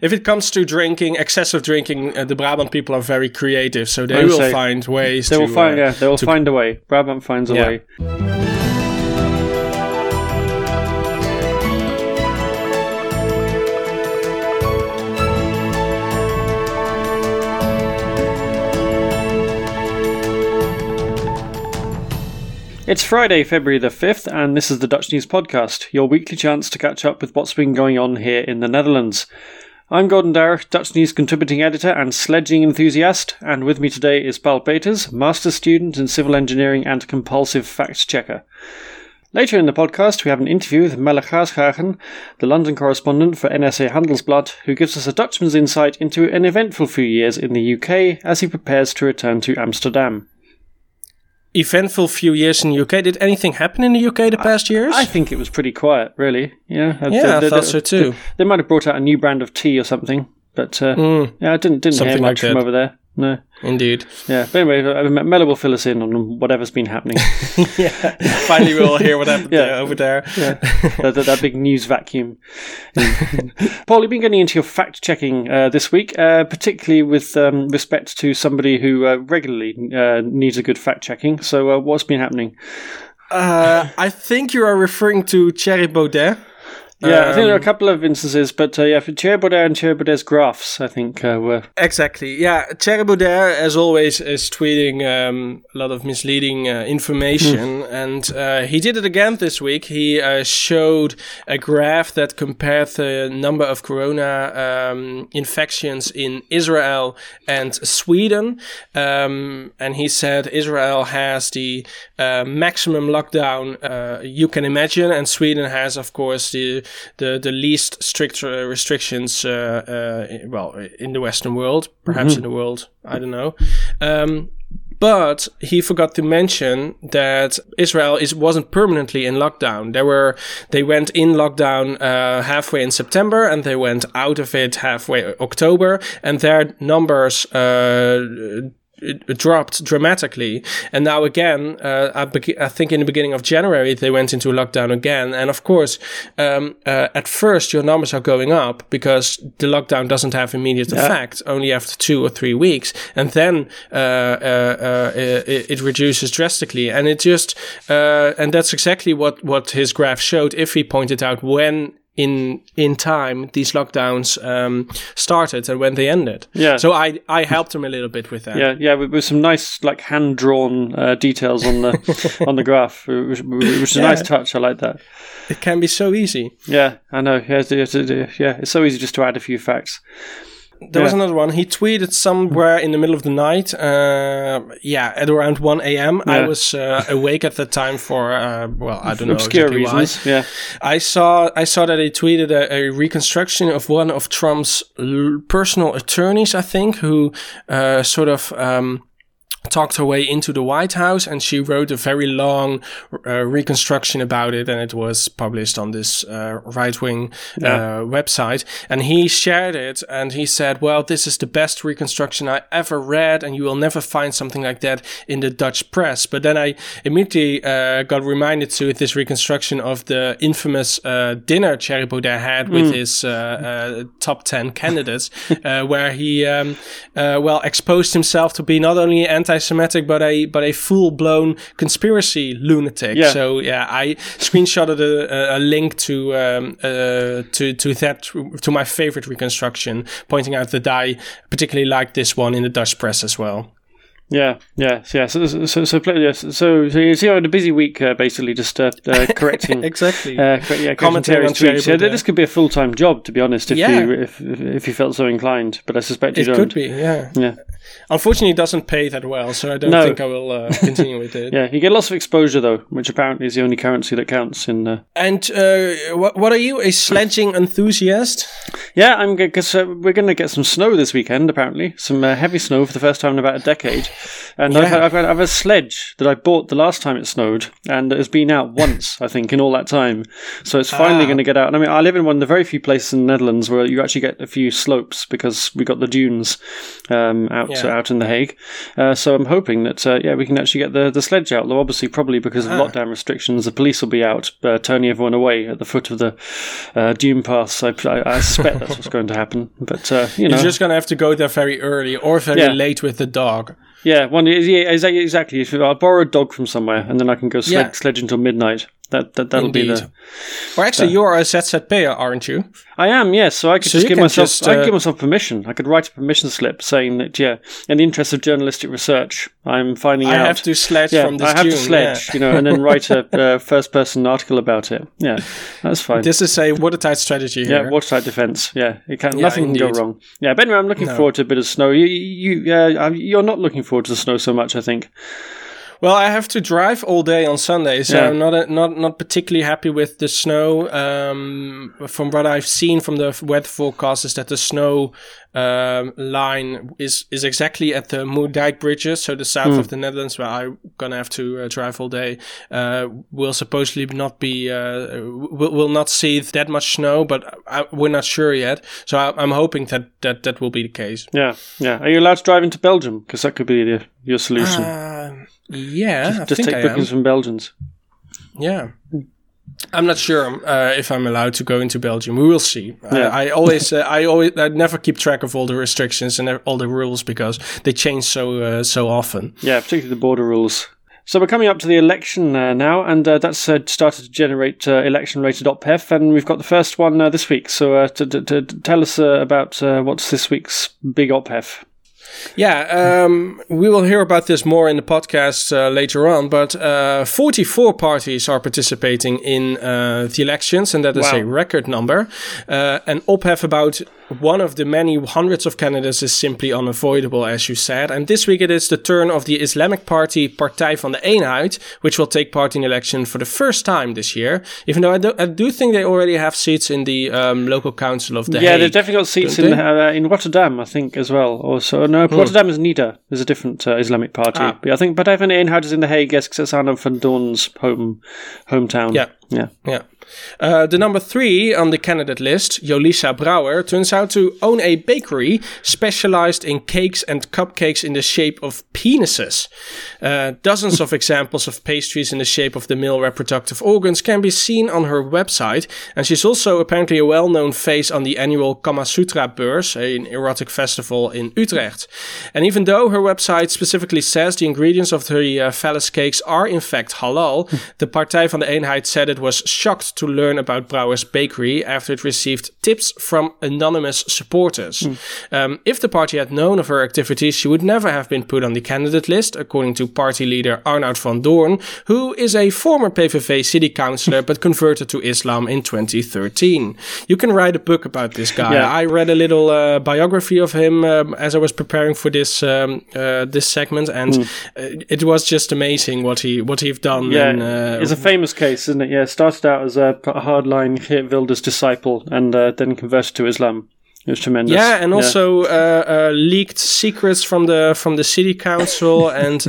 If it comes to drinking, excessive drinking, the Brabant people are very creative, so they will find ways. They will find a way. Brabant finds a way. It's Friday, February the 5th, and this is the Dutch News Podcast, your weekly chance to catch up with what's been going on here in the Netherlands. I'm Gordon Darragh, Dutch News contributing editor and sledging enthusiast, and with me today is Paul Peters, master's student in civil engineering and compulsive fact-checker. Later in the podcast, we have an interview with Melle Khashgachen, the London correspondent for NSA Handelsblad, who gives us a Dutchman's insight into an eventful few years in the UK as he prepares to return to Amsterdam. Eventful few years in the UK. Did anything happen in the UK the past years? I think it was pretty quiet, really. Yeah, I thought so too. They might have brought out a new brand of tea or something, but yeah, I didn't hear much from over there. No, indeed. Yeah, but anyway, Melle will fill us in on whatever's been happening. Yeah, finally we'll hear what happened over there. Yeah. that big news vacuum. Paul, you've been getting into your fact checking this week, particularly with respect to somebody who regularly needs a good fact checking. So, what's been happening? I think you are referring to Thierry Baudet. Yeah, I think there are a couple of instances, but for Thierry Baudet and Thierry Baudet's graphs, I think were... Exactly, yeah. Thierry Baudet, as always, is tweeting a lot of misleading information, and he did it again this week. He showed a graph that compared the number of corona infections in Israel and Sweden, and he said Israel has the maximum lockdown you can imagine, and Sweden has, of course, the least strict restrictions in the Western world, perhaps in the world, I don't know. But he forgot to mention that Israel wasn't permanently in lockdown. They went in lockdown halfway in September, and they went out of it halfway October, and their numbers it dropped dramatically, and now again I think in the beginning of January they went into lockdown again, and of course at first your numbers are going up because the lockdown doesn't have immediate effect only after 2 or 3 weeks, and then it reduces drastically, and it just and that's exactly what his graph showed if he pointed out when in time these lockdowns started and when they ended. Yeah. So I helped him a little bit with that. Yeah, with some nice like hand-drawn details on the on the graph, which is a nice touch. I like that. It can be so easy. Yeah, I know. Yeah, it's so easy just to add a few facts. There was another one. He tweeted somewhere in the middle of the night, at around 1 a.m. Yeah. I was awake at that time for, I don't know. Obscure exactly reasons, why. Yeah. I saw that he tweeted a reconstruction of one of Trump's personal attorneys, I think, who sort of... talked her way into the White House, and she wrote a very long reconstruction about it, and it was published on this right-wing website, and he shared it, and he said, well, this is the best reconstruction I ever read, and you will never find something like that in the Dutch press. But then I immediately got reminded to this reconstruction of the infamous dinner Thierry Baudet had with his top 10 candidates, where he exposed himself to be not only anti-Semitic, but a full-blown conspiracy lunatic. Yeah. So I screenshotted a link to my favorite reconstruction, pointing out that I particularly liked this one in the Dutch press as well. Yeah. So you see, I had a busy week basically, just correcting exactly. Commentary on tweets. Yeah, this could be a full-time job, to be honest, if you felt so inclined. But I suspect you don't. It could be. Yeah. Unfortunately, it doesn't pay that well, so I don't think I will continue with it. Yeah, you get lots of exposure though, which apparently is the only currency that counts in. And what are you, a sledging enthusiast? Yeah, because we're going to get some snow this weekend. Apparently, some heavy snow for the first time in about a decade. And yeah. I have a sledge that I bought the last time it snowed, and it's been out once, I think, in all that time. So it's finally going to get out. And I mean, I live in one of the very few places in the Netherlands where you actually get a few slopes, because we got the dunes out in The Hague. So I'm hoping that we can actually get the sledge out. Though obviously, probably because of lockdown restrictions, the police will be out turning everyone away at the foot of the dune paths. I suspect that's what's going to happen. But you're just going to have to go there very early or very late with the dog. Yeah, exactly. I'll borrow a dog from somewhere, and then I can go sledge until midnight. That'll be the... Well, actually, you are a ZZP'er, aren't you? I am, yes. So I could give myself permission. I could write a permission slip saying that, in the interest of journalistic research, I'm finding out... I have to sledge from this to sledge, and then write a first-person article about it. Yeah, that's fine. This is a watertight strategy here. Yeah, watertight defense. Yeah, nothing can go wrong. Yeah, but anyway, I'm looking forward to a bit of snow. You're not looking forward to the snow so much, I think. Well, I have to drive all day on Sunday, so I'm not particularly happy with the snow. From what I've seen from the weather forecast is that the snow line is exactly at the Moerdijk bridges, so the south of the Netherlands, where I'm gonna have to drive all day. Will supposedly not be will not see that much snow, but we're not sure yet. So I'm hoping that will be the case. Yeah. Are you allowed to drive into Belgium? Because that could be your solution. Yeah, just take bookings from Belgians. Yeah. I'm not sure if I'm allowed to go into Belgium. We will see. Yeah. I never keep track of all the restrictions and all the rules because they change so often. Yeah, particularly the border rules. So we're coming up to the election now, and that's started to generate electionrater.pef, and we've got the first one this week. So to tell us about what's this week's big op-pef. Yeah, we will hear about this more in the podcast later on, but 44 parties are participating in the elections, and that is a record number. An ophef about one of the many hundreds of candidates is simply unavoidable, as you said. And this week it is the turn of the Islamic party, Partij van de Eenheid, which will take part in the election for the first time this year, even though I do think they already have seats in the local council of The Hague. Yeah, they've definitely got seats in Rotterdam, I think, as well. Also, no, Rotterdam is NIDA. There's a different Islamic party. But I think Partij van de Eenheid is in The Hague, yes, because it's Arnoud van Doorn's hometown. Yeah. The number 3 on the candidate list, Jolisa Brouwer, turns out to own a bakery specialized in cakes and cupcakes in the shape of penises. Dozens of examples of pastries in the shape of the male reproductive organs can be seen on her website, and she's also apparently a well-known face on the annual Kama Sutra Beurs, an erotic festival in Utrecht. And even though her website specifically says the ingredients of the phallus cakes are in fact halal, the Partij van de Eenheid said it was shocked to learn about Brouwer's bakery after it received tips from anonymous supporters. If the party had known of her activities, she would never have been put on the candidate list, according to party leader Arnoud van Doorn, who is a former PVV city councillor but converted to Islam in 2013. You can write a book about this guy. Yeah. I read a little biography of him as I was preparing for this this segment, and it was just amazing what he've done. Yeah, it's a famous case, isn't it? Yeah, started out as a hardline Geert Wilders disciple and then converted to Islam. It was tremendous. Yeah, and also leaked secrets from the city council, and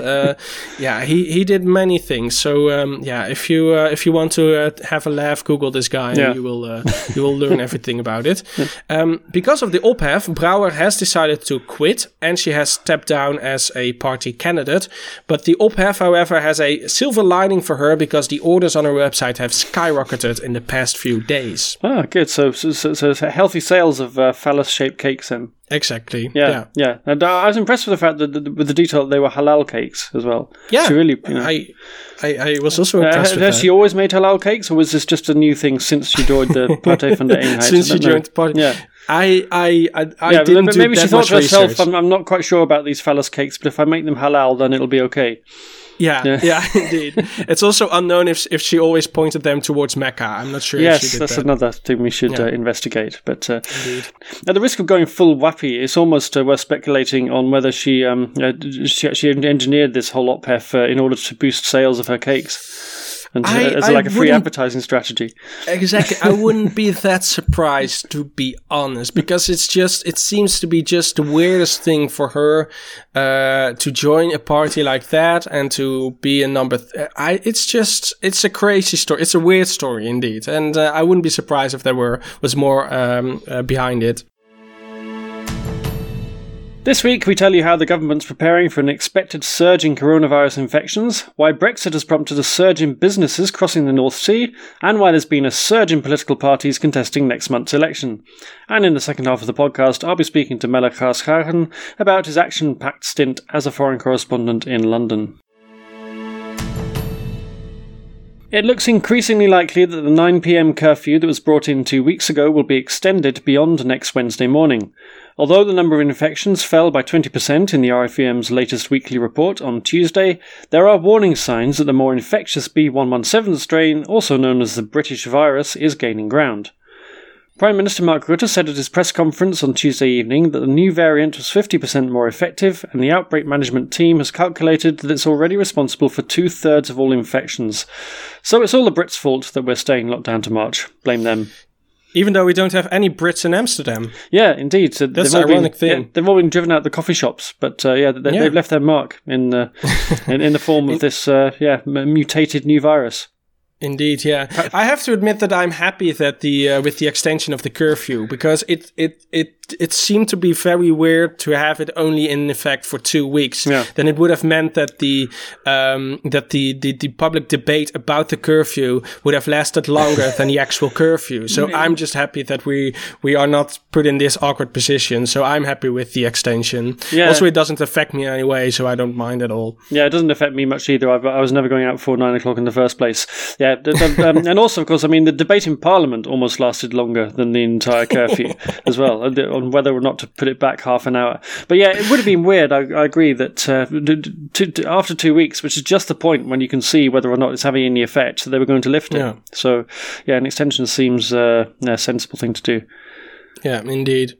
he did many things. So if you want to have a laugh, Google this guy, and you will learn everything about it. Because of the ophef, Brouwer has decided to quit, and she has stepped down as a party candidate. But the ophef, however, has a silver lining for her because the orders on her website have skyrocketed in the past few days. Ah, good. So healthy sales of phallus-shaped cakes in. Exactly. Yeah. And I was impressed with the fact that with the detail that they were halal cakes as well. Yeah. She really, I was also impressed with that. Has she always made halal cakes, or was this just a new thing since she joined the Partij van de Eenheid? Since she joined the party. Yeah. I didn't but maybe do she that thought much to herself, research. I'm not quite sure about these phallus cakes, but if I make them halal, then it'll be okay. Yeah, indeed. It's also unknown if she always pointed them towards Mecca. I'm not sure if she did that. Yes, that's another thing we should investigate. But at the risk of going full wappy, it's almost worth speculating on whether she engineered this whole op-pef in order to boost sales of her cakes. and as a free advertising strategy. Exactly. I wouldn't be that surprised, to be honest, because it seems to be the weirdest thing for her to join a party like that and to be a number. It's a crazy story. It's a weird story indeed, and I wouldn't be surprised if there was more behind it. This week, we tell you how the government's preparing for an expected surge in coronavirus infections, why Brexit has prompted a surge in businesses crossing the North Sea, and why there's been a surge in political parties contesting next month's election. And in the second half of the podcast, I'll be speaking to Melle Khashgachen about his action-packed stint as a foreign correspondent in London. It looks increasingly likely that the 9 p.m. curfew that was brought in 2 weeks ago will be extended beyond next Wednesday morning. Although the number of infections fell by 20% in the RIVM's latest weekly report on Tuesday, there are warning signs that the more infectious B117 strain, also known as the British virus, is gaining ground. Prime Minister Mark Rutte said at his press conference on Tuesday evening that the new variant was 50% more effective, and the outbreak management team has calculated that it's already responsible for 2/3 of all infections. So it's all the Brits' fault that we're staying locked down to March. Blame them. Even though we don't have any Brits in Amsterdam. Yeah, indeed. So that's an ironic thing. Yeah, they've all been driven out of the coffee shops, but they've left their mark in the form of this mutated new virus. Indeed, yeah. I have to admit that I'm happy that with the extension of the curfew, because it seemed to be very weird to have it only in effect for 2 weeks. Yeah. Then it would have meant that the public debate about the curfew would have lasted longer than the actual curfew. So I'm just happy that we are not put in this awkward position. So I'm happy with the extension. Yeah. Also, it doesn't affect me in any way, so I don't mind at all. Yeah, it doesn't affect me much either. I was never going out before 9 o'clock in the first place. Yeah. And also, of course, I mean, the debate in Parliament almost lasted longer than the entire curfew as well, on whether or not to put it back half an hour. But yeah, it would have been weird, I agree, that after 2 weeks, which is just the point when you can see whether or not it's having any effect, so they were going to lift it. Yeah. So yeah, an extension seems a sensible thing to do. Yeah, indeed.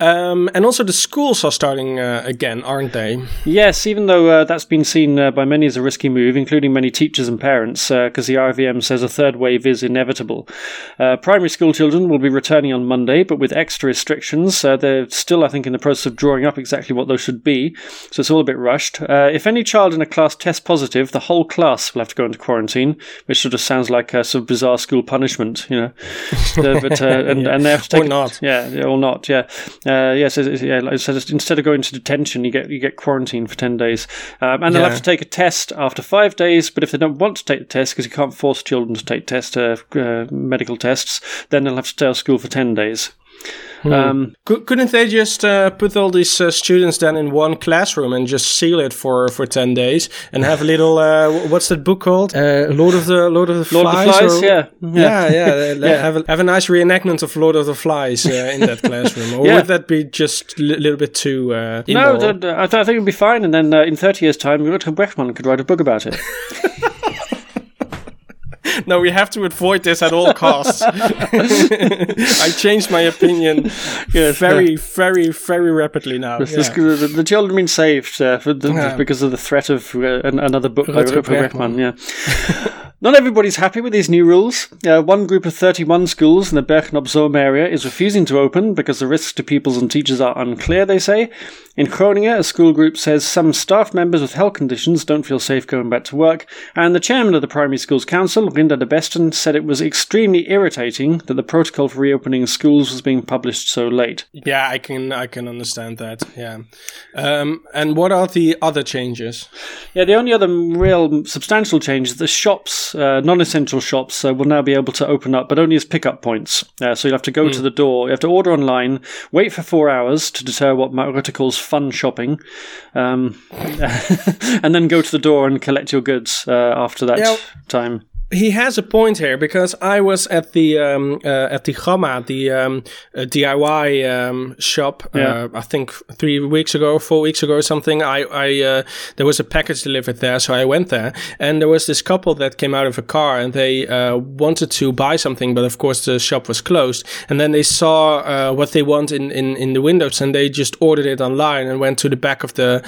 And also the schools are starting again, aren't they? Yes, even though that's been seen by many as a risky move, including many teachers and parents, because the RIVM says a third wave is inevitable. Primary school children will be returning on Monday, but with extra restrictions. They're still, I think, in the process of drawing up exactly what those should be, so it's all a bit rushed. If any child in a class tests positive, the whole class will have to go into quarantine, which sort of sounds like a sort of bizarre school punishment, you know. And they have to take... Or not. Yeah. Or not, yeah. So instead of going to detention, you get quarantined for 10 days. They'll have to take a test after 5 days, but if they don't want to take the test, because you can't force children to take medical tests, then they'll have to stay at school for 10 days. Hmm. Couldn't they just put all these students then in one classroom and just seal it for 10 days and have a little what's that book called? Lord of the Flies, yeah. Have a nice reenactment of Lord of the Flies in that classroom, or would that be just a little bit too immoral? No, I think it'd be fine, and then in 30 years time Rutger Bregman could write a book about it. No, we have to avoid this at all costs. I changed my opinion very, very, very rapidly now. The children have been saved because of the threat of another book by Bregman. Yeah. Not everybody's happy with these new rules. One group of 31 schools in the Bergen op Zoom area is refusing to open because the risks to pupils and teachers are unclear, they say. In Groningen, a school group says some staff members with health conditions don't feel safe going back to work, and the chairman of the Primary Schools Council, Linda de Besten, said it was extremely irritating that the protocol for reopening schools was being published so late. Yeah, I can understand that, yeah. And what are the other changes? Yeah, the only other real substantial change is the shops, non-essential shops, will now be able to open up, but only as pick-up points. So you'll have to go to the door, you have to order online, wait for 4 hours to deter what Mark Rutte calls fun shopping, and then go to the door and collect your goods after that time. He has a point here, because I was at the Gamma, the DIY shop. I think 4 weeks ago or something. I there was a package delivered there, so I went there, and there was this couple that came out of a car, and they wanted to buy something, but of course the shop was closed. And then they saw what they want in the windows, and they just ordered it online and went to the back of the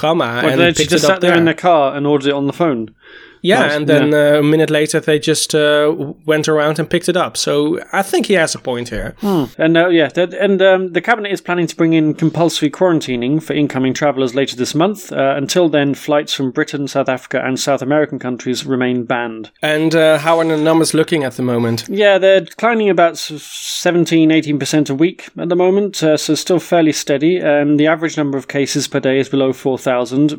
Gamma and picked it up there. They just sat there in their car and ordered it on the phone. Yeah, nice. And then a minute later they just went around and picked it up. So I think he has a point here. And the cabinet is planning to bring in compulsory quarantining for incoming travellers later this month. Until then, flights from Britain, South Africa, and South American countries remain banned. And how are the numbers looking at the moment? Yeah, they're declining about 17-18% a week at the moment, so still fairly steady. The average number of cases per day is below 4,000.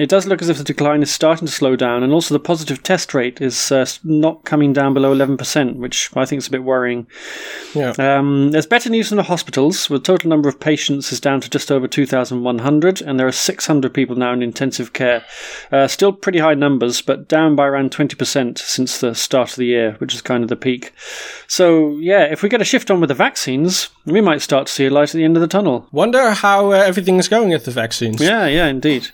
It does look as if the decline is starting to slow down, and also the positive test rate is not coming down below 11%, which I think is a bit worrying. Yeah. There's better news in the hospitals, with the total number of patients is down to just over 2,100, and there are 600 people now in intensive care. Still pretty high numbers, but down by around 20% since the start of the year, which is kind of the peak. So, yeah, if we get a shift on with the vaccines, we might start to see a light at the end of the tunnel. Wonder how everything is going with the vaccines. Yeah, indeed.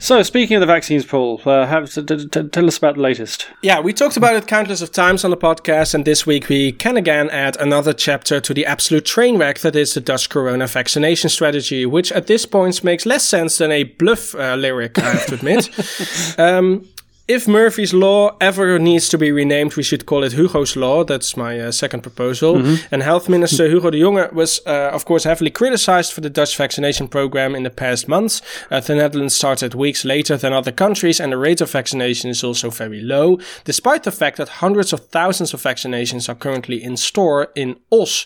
So, speaking of the vaccines, Paul, tell us about the latest. Yeah, we talked about it countless of times on the podcast, and this week we can again add another chapter to the absolute train wreck that is the Dutch corona vaccination strategy, which at this point makes less sense than a bluff lyric, I have to admit. If Murphy's Law ever needs to be renamed, we should call it Hugo's Law. That's my second proposal. Mm-hmm. And Health Minister Hugo de Jonge was, of course, heavily criticized for the Dutch vaccination program in the past months. The Netherlands started weeks later than other countries, and the rate of vaccination is also very low, despite the fact that hundreds of thousands of vaccinations are currently in store in Oss.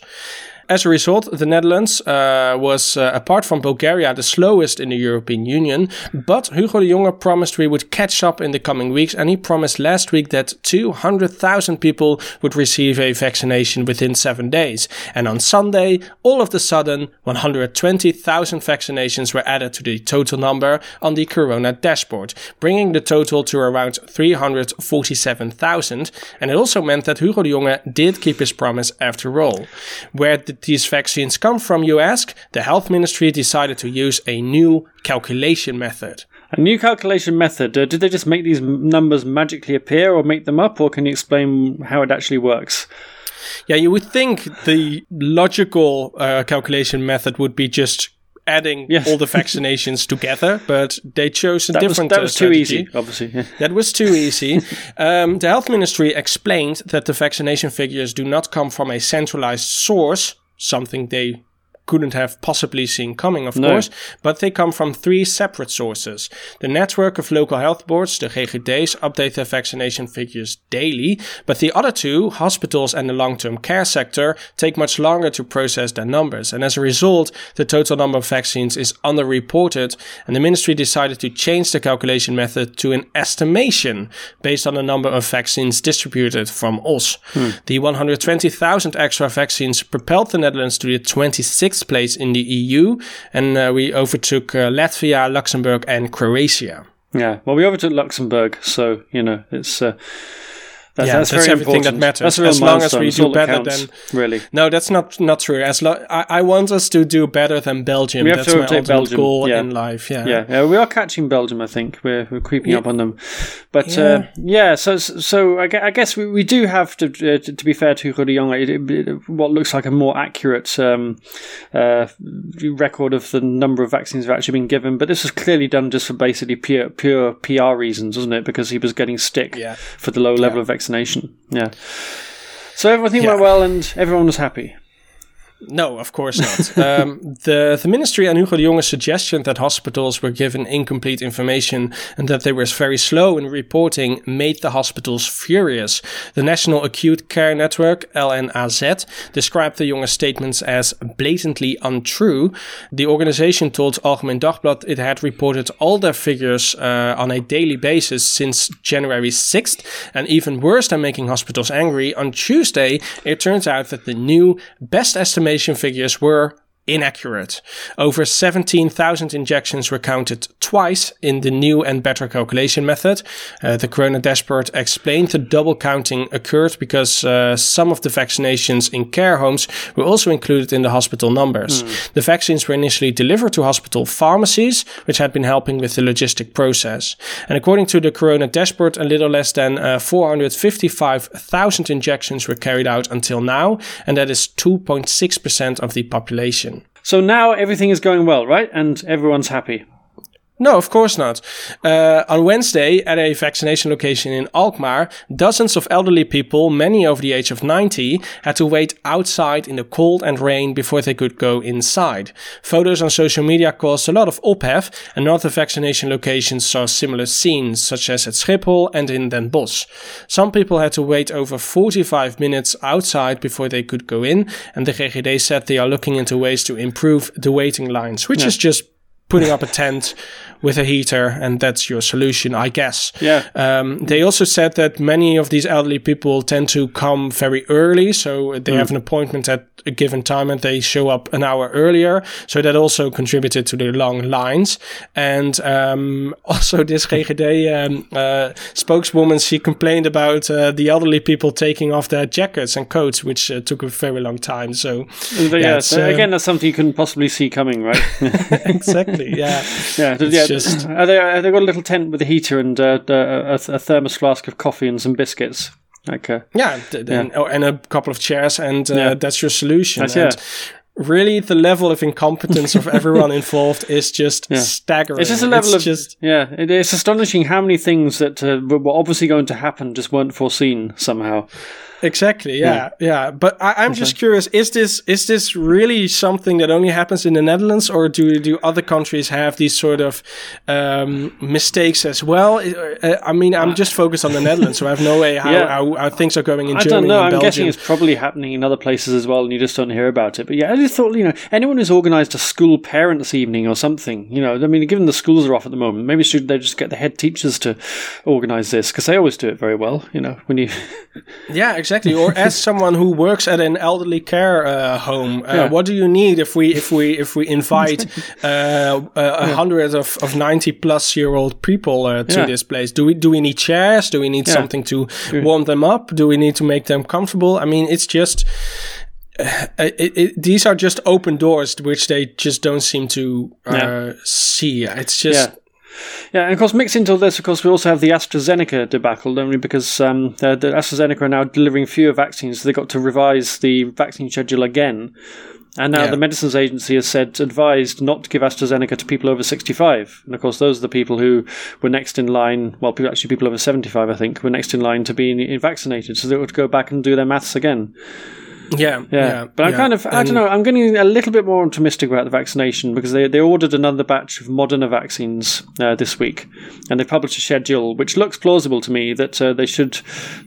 As a result, the Netherlands was, apart from Bulgaria, the slowest in the European Union. But Hugo de Jonge promised we would catch up in the coming weeks. And he promised last week that 200,000 people would receive a vaccination within 7 days. And on Sunday, all of a sudden, 120,000 vaccinations were added to the total number on the Corona dashboard, bringing the total to around 347,000. And it also meant that Hugo de Jonge did keep his promise after all. Where did these vaccines come from, you ask? The Health Ministry decided to use a new calculation method. A new calculation method. Did they just make these numbers magically appear or make them up, or can you explain how it actually works? Yeah, you would think the logical calculation method would be just adding all the vaccinations together, but they chose a different strategy. That was too easy, obviously. That was too easy. The Health Ministry explained that the vaccination figures do not come from a centralized source, something they couldn't have possibly seen coming, of course, but they come from three separate sources. The network of local health boards, the GGD's, update their vaccination figures daily, but the other two, hospitals and the long-term care sector, take much longer to process their numbers. And as a result, the total number of vaccines is underreported, and the ministry decided to change the calculation method to an estimation based on the number of vaccines distributed from Oss. The 120,000 extra vaccines propelled the Netherlands to the 26th place in the EU, and we overtook Latvia, Luxembourg, and Croatia. Yeah, well, we overtook Luxembourg, so it's that's very everything important. That matters. That's as long as we do better than really. No, that's not true. As I want us to do better than Belgium. We have that's to overtake Belgium. Goal in life. Yeah. We are catching Belgium. I think we're creeping up on them. But so I guess we do have to be fair to Hugo de Jonge, what looks like a more accurate record of the number of vaccines that have actually been given. But this was clearly done just for basically pure PR reasons, wasn't it? Because he was getting stick for the low level of vaccine. Yeah. So everything went well and everyone was happy. No, of course not. The ministry and Hugo de Jonge's suggestion that hospitals were given incomplete information and that they were very slow in reporting made the hospitals furious. The National Acute Care Network, LNAZ, described de Jonge's statements as blatantly untrue. The organization told Algemeen Dagblad it had reported all their figures on a daily basis since January 6th. And even worse than making hospitals angry, on Tuesday, it turns out that the new best estimate figures were inaccurate. Over 17,000 injections were counted twice in the new and better calculation method. The Corona dashboard explained the double counting occurred because some of the vaccinations in care homes were also included in the hospital numbers. The vaccines were initially delivered to hospital pharmacies, which had been helping with the logistic process. And according to the Corona dashboard, a little less than 455,000 injections were carried out until now, and that is 2.6% of the population. So now everything is going well, right? And everyone's happy. No, of course not. On Wednesday, at a vaccination location in Alkmaar, dozens of elderly people, many over the age of 90, had to wait outside in the cold and rain before they could go inside. Photos on social media caused a lot of upheaval, and other vaccination locations saw similar scenes, such as at Schiphol and in Den Bosch. Some people had to wait over 45 minutes outside before they could go in, and the GGD said they are looking into ways to improve the waiting lines, which is just putting up a tent with a heater, and that's your solution, I guess. Yeah. They also said that many of these elderly people tend to come very early, so they have an appointment at a given time and they show up an hour earlier. So that also contributed to the long lines. And also this GGD spokeswoman, she complained about the elderly people taking off their jackets and coats, which took a very long time. So again, that's something you couldn't possibly see coming, right? Exactly, yeah. Just they got a little tent with a heater and a thermos flask of coffee and some biscuits. Okay. Yeah, and a couple of chairs, and that's your solution. Really, the level of incompetence of everyone involved is just staggering. It's just a level it's astonishing how many things that were obviously going to happen just weren't foreseen somehow. Exactly. Yeah. But I'm just curious: is this really something that only happens in the Netherlands, or do other countries have these sort of mistakes as well? I mean, I'm just focused on the Netherlands, so I have no way how things are going in Germany. I don't know. I'm guessing it's probably happening in other places as well, and you just don't hear about it. But I just thought, anyone who's organised a school parents' evening or something, I mean, given the schools are off at the moment, maybe should they just get the head teachers to organise this, because they always do it very well. When you exactly. Exactly, or as someone who works at an elderly care home, what do you need if we invite 100 of 90-plus-year-old people to this place? Do we need chairs? Do we need something to warm them up? Do we need to make them comfortable? I mean, it's just these are just open doors which they just don't seem to see. It's just. Yeah. Yeah, and of course, mixed into this, of course, we also have the AstraZeneca debacle, only because the AstraZeneca are now delivering fewer vaccines, so they got to revise the vaccine schedule again. And now the Medicines Agency has said advised not to give AstraZeneca to people over 65. And of course, those are the people who were next in line, well, actually people over 75, I think, were next in line to being vaccinated, so they would go back and do their maths again. Yeah. But I'm kind of, I don't know, I'm getting a little bit more optimistic about the vaccination because they ordered another batch of Moderna vaccines this week, and they published a schedule which looks plausible to me that they should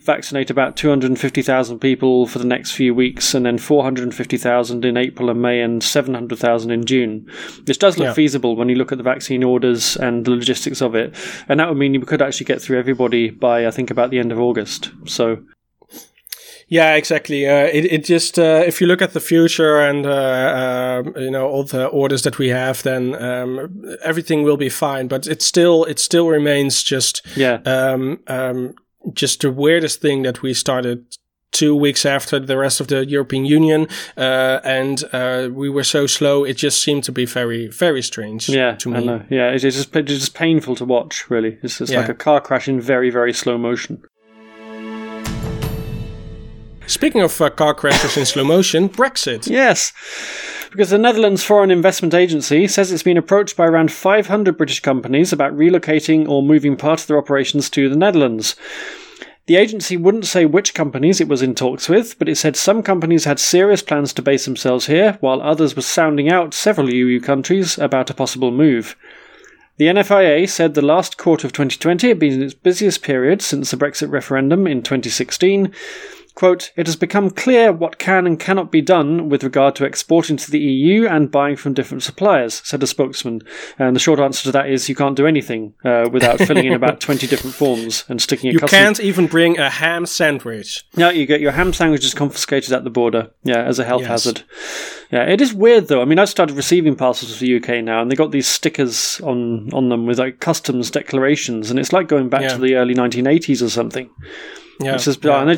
vaccinate about 250,000 people for the next few weeks, and then 450,000 in April and May, and 700,000 in June. This does look feasible when you look at the vaccine orders and the logistics of it, and that would mean you could actually get through everybody by, I think, about the end of August. So. Yeah, exactly. It just if you look at the future and all the orders that we have, then everything will be fine. But it still remains just the weirdest thing that we started 2 weeks after the rest of the European Union, and we were so slow. It just seemed to be very, very strange to me. I know. Yeah, it's just painful to watch. Really, it's just like a car crash in very, very slow motion. Speaking of car crashes in slow motion, Brexit. Yes, because the Netherlands Foreign Investment Agency says it's been approached by around 500 British companies about relocating or moving part of their operations to the Netherlands. The agency wouldn't say which companies it was in talks with, but it said some companies had serious plans to base themselves here, while others were sounding out several EU countries about a possible move. The NFIA said the last quarter of 2020 had been its busiest period since the Brexit referendum in 2016. Quote, it has become clear what can and cannot be done with regard to exporting to the EU and buying from different suppliers, said a spokesman. And the short answer to that is you can't do anything without filling in about 20 different forms and sticking a custom. You can't even bring a ham sandwich. No, you get your ham sandwiches confiscated at the border, as a health hazard. Yeah, it is weird, though. I mean, I've started receiving parcels from the UK now, and they got these stickers on them with like customs declarations, and it's like going back to the early 1980s or something. Yeah, is bizarre. And they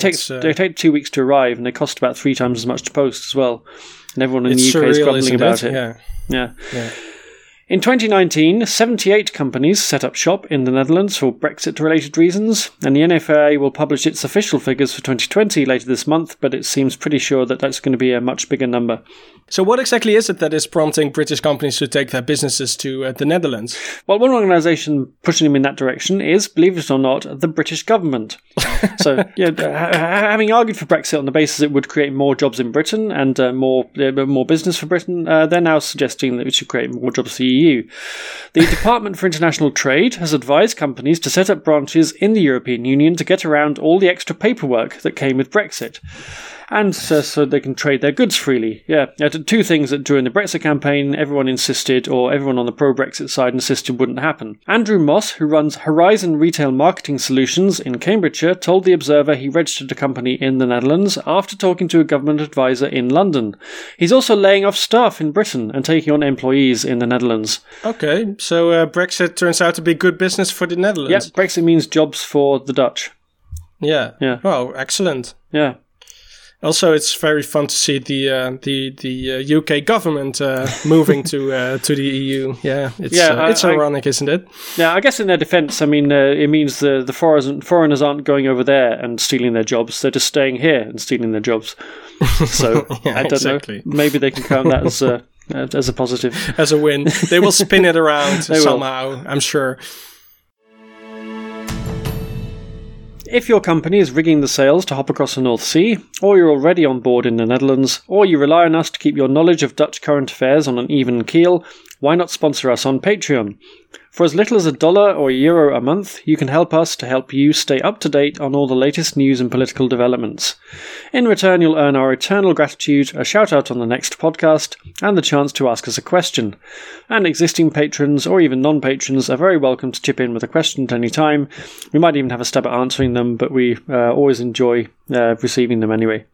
take 2 weeks to arrive, and they cost about 3 times as much to post as well. And everyone in the UK is grumbling about it. Yeah. In 2019, 78 companies set up shop in the Netherlands for Brexit-related reasons, and the NFA will publish its official figures for 2020 later this month, but it seems pretty sure that that's going to be a much bigger number. So what exactly is it that is prompting British companies to take their businesses to the Netherlands? Well, one organisation pushing them in that direction is, believe it or not, the British government. So, you know, having argued for Brexit on the basis it would create more jobs in Britain and more business for Britain, they're now suggesting that we should create more jobs for the EU. The Department for International Trade has advised companies to set up branches in the European Union to get around all the extra paperwork that came with Brexit. And so they can trade their goods freely. Yeah, two things that during the Brexit campaign everyone on the pro-Brexit side insisted wouldn't happen. Andrew Moss, who runs Horizon Retail Marketing Solutions in Cambridgeshire, told The Observer he registered a company in the Netherlands after talking to a government advisor in London. He's also laying off staff in Britain and taking on employees in the Netherlands. Okay, so Brexit turns out to be good business for the Netherlands. Yep, Brexit means jobs for the Dutch. Yeah. Wow, excellent. Yeah. Also, it's very fun to see the UK government moving to the EU. Yeah, it's ironic, isn't it? Yeah, I guess in their defence, I mean, it means the foreigners aren't going over there and stealing their jobs; they're just staying here and stealing their jobs. So yeah, I don't know. Maybe they can count that as a positive, as a win. They will spin it around somehow. I'm sure. If your company is rigging the sails to hop across the North Sea, or you're already on board in the Netherlands, or you rely on us to keep your knowledge of Dutch current affairs on an even keel, why not sponsor us on Patreon? For as little as $1 or €1 a month, you can help us to help you stay up to date on all the latest news and political developments. In return, you'll earn our eternal gratitude, a shout-out on the next podcast, and the chance to ask us a question. And existing patrons, or even non-patrons, are very welcome to chip in with a question at any time. We might even have a stab at answering them, but we always enjoy receiving them anyway.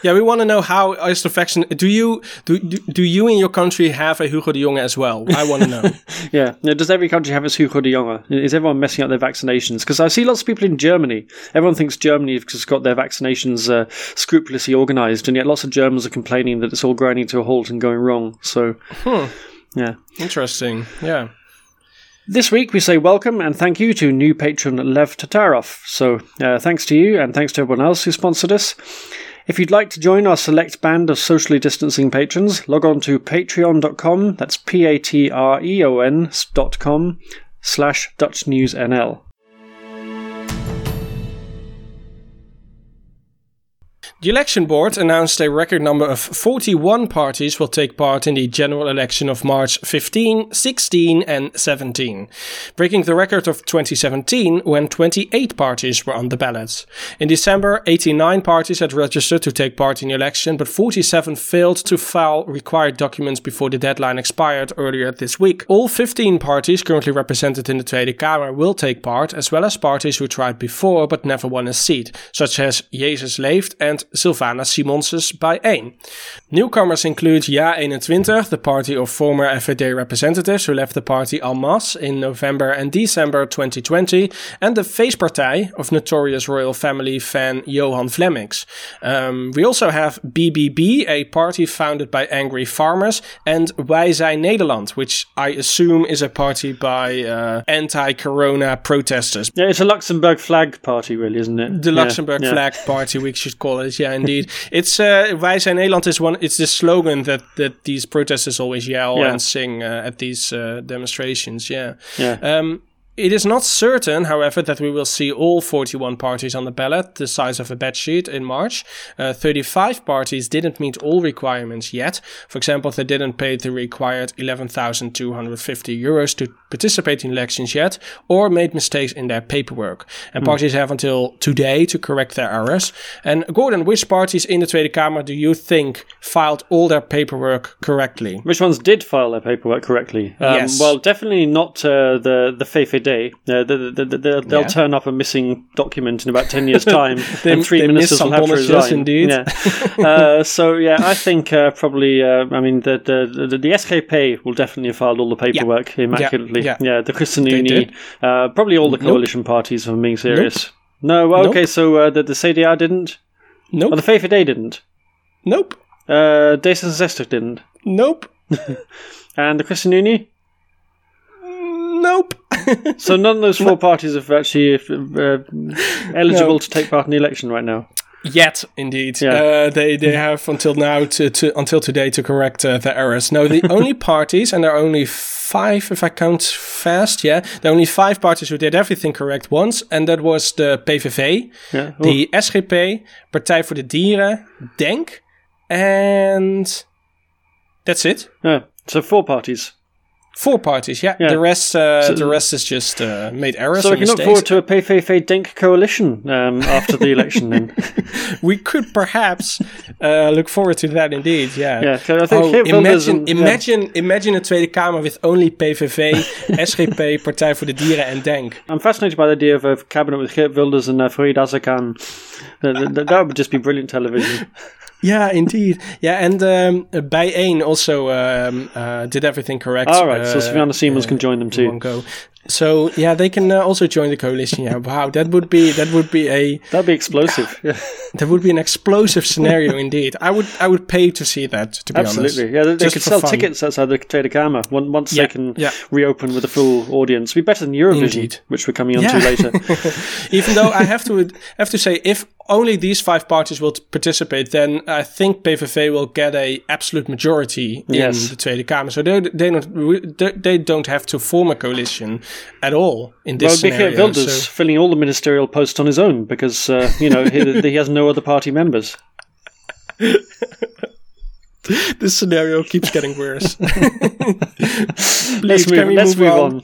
Yeah, we want to know how is the vaccine. Do you in your country have a Hugo de Jonge as well? I want to know. Yeah. Now, does every country have its Hugo de Jonge? Is everyone messing up their vaccinations? Because I see lots of people in Germany. Everyone thinks Germany has got their vaccinations scrupulously organised, and yet lots of Germans are complaining that it's all grinding to a halt and going wrong. So, yeah. Interesting. Yeah. This week we say welcome and thank you to new patron Lev Tatarov. So thanks to you and thanks to everyone else who sponsored us. If you'd like to join our select band of socially distancing patrons, log on to patreon.com, that's patreon.com/DutchNewsNL. The election board announced a record number of 41 parties will take part in the general election of March 15, 16 and 17, breaking the record of 2017 when 28 parties were on the ballot. In December, 89 parties had registered to take part in the election, but 47 failed to file required documents before the deadline expired earlier this week. All 15 parties currently represented in the Tweede Kamer will take part, as well as parties who tried before but never won a seat, such as Jezus Leeft and Sylvana Simons's Bijeen. Newcomers include JA21, the party of former FVD representatives who left the party en masse in November and December 2020, and the Feestpartij of notorious royal family fan Johan Flemmings. We also have BBB, a party founded by angry farmers, and Wij Zijn Nederland, which I assume is a party by anti-corona protesters. Yeah, it's a Luxembourg flag party, really, isn't it? The Luxembourg flag party, we should call it. Yeah, indeed. It's Wij Zijn Nederland is one. It's the slogan that these protesters always yell and sing at these demonstrations. Yeah. It is not certain, however, that we will see all 41 parties on the ballot, the size of a bedsheet, in March. 35 parties didn't meet all requirements yet. For example, they didn't pay the required €11,250 to participate in elections yet, or made mistakes in their paperwork. And parties have until today to correct their errors. And Gordon, which parties in the Tweede Kamer do you think filed all their paperwork correctly? Which ones did file their paperwork correctly? Yes. Well, definitely not the VVD. They'll turn up a missing document in about 10 years' time, and three ministers will have to resign. Indeed. Yeah. I think probably. I mean, the SKP will definitely have filed all the paperwork immaculately. Yeah, the ChristenUnie, probably all the coalition parties. If I'm being serious. So the CDA didn't. Nope. Or the VVD didn't. Nope. D66 didn't. Nope. And the ChristenUnie. Nope. So none of those four parties are actually eligible to take part in the election right now. Yet, indeed. Yeah. They have until now, until today, to correct the errors. No, the only parties, and there are only five, if I count fast, yeah. There are only five parties who did everything correct once, and that was the PVV, yeah. The SGP, Partij voor de Dieren, Denk, and that's it. Yeah. So four parties. Four parties, yeah. Yeah. The rest is just made errors. So we can look forward to a PVV Denk coalition after the election. Then we could perhaps look forward to that, indeed. Yeah. Yeah. So I think imagine a Tweede Kamer with only PVV, SGP, Partij voor de Dieren, and Denk. I'm fascinated by the idea of a cabinet with Geert Wilders and Fareed Azarkan. That would just be brilliant television. Yeah, indeed. Yeah, and Bijeen also did everything correct. All right, so Savannah Siemens can join them too. Go. So yeah, they can also join the coalition. Yeah, wow, that'd be explosive. Yeah. That would be an explosive scenario indeed. I would pay to see that. To be absolutely, honest. Yeah, they could sell tickets outside the Tweede Kamer once they can reopen with a full audience. It'd be better than Eurovision, indeed. Which we're coming on to later. Even though I have to say, if only these five parties will participate, then I think PVV will get a absolute majority in the Tweede Kamer. So they don't have to form a coalition at all in this scenario. Geert Wilders filling all the ministerial posts on his own because, he has no other party members. This scenario keeps getting worse. Let's move on.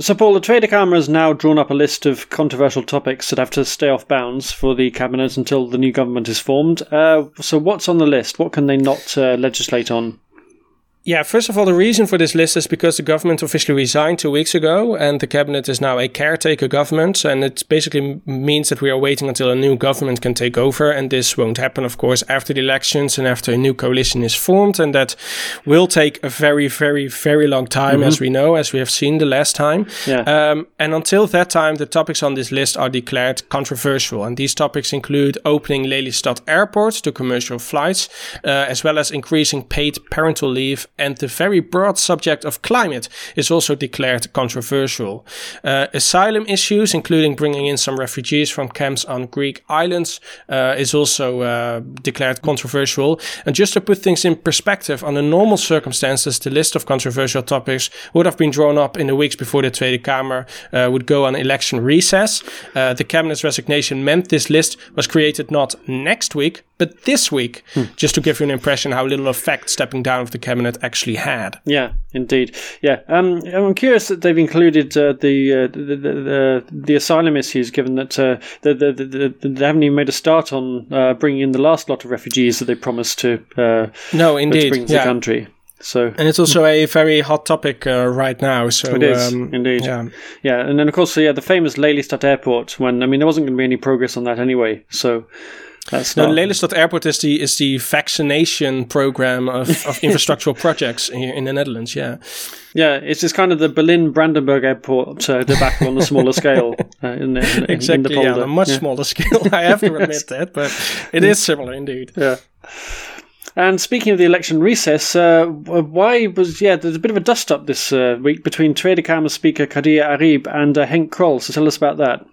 So, Paul, the Tweede Kamer has now drawn up a list of controversial topics that have to stay off bounds for the cabinet until the new government is formed. So what's on the list? What can they not legislate on? Yeah, first of all, the reason for this list is because the government officially resigned 2 weeks ago and the cabinet is now a caretaker government, and it basically means that we are waiting until a new government can take over, and this won't happen, of course, after the elections and after a new coalition is formed, and that will take a very, very, very long time, as we know, as we have seen the last time. Yeah. And until that time, the topics on this list are declared controversial, and these topics include opening Lelystad Airport to commercial flights, as well as increasing paid parental leave. And the very broad subject of climate is also declared controversial. Asylum issues, including bringing in some refugees from camps on Greek islands, is also declared controversial. And just to put things in perspective, under normal circumstances, the list of controversial topics would have been drawn up in the weeks before the Tweede Kamer would go on election recess. The cabinet's resignation meant this list was created not next week, but this week, just to give you an impression how little effect stepping down of the cabinet actually had. Yeah, indeed. Yeah, I'm curious that they've included the asylum issues, given that they haven't even made a start on bringing in the last lot of refugees that they promised to bring to the country. So, and it's also a very hot topic right now. So it is, indeed. Yeah. Yeah, and then of course, the famous Lelystad Airport. There wasn't going to be any progress on that anyway. So. Lelystad Airport is the vaccination program of infrastructural projects in the Netherlands. Yeah, yeah, it's kind of the Berlin-Brandenburg Airport debacle on a smaller scale. On a much smaller scale. I have to admit that, but it is similar indeed. Yeah. And speaking of the election recess, there's a bit of a dust-up this week between Tweede Kamer Speaker Kadija Arib and Henk Krol. So tell us about that.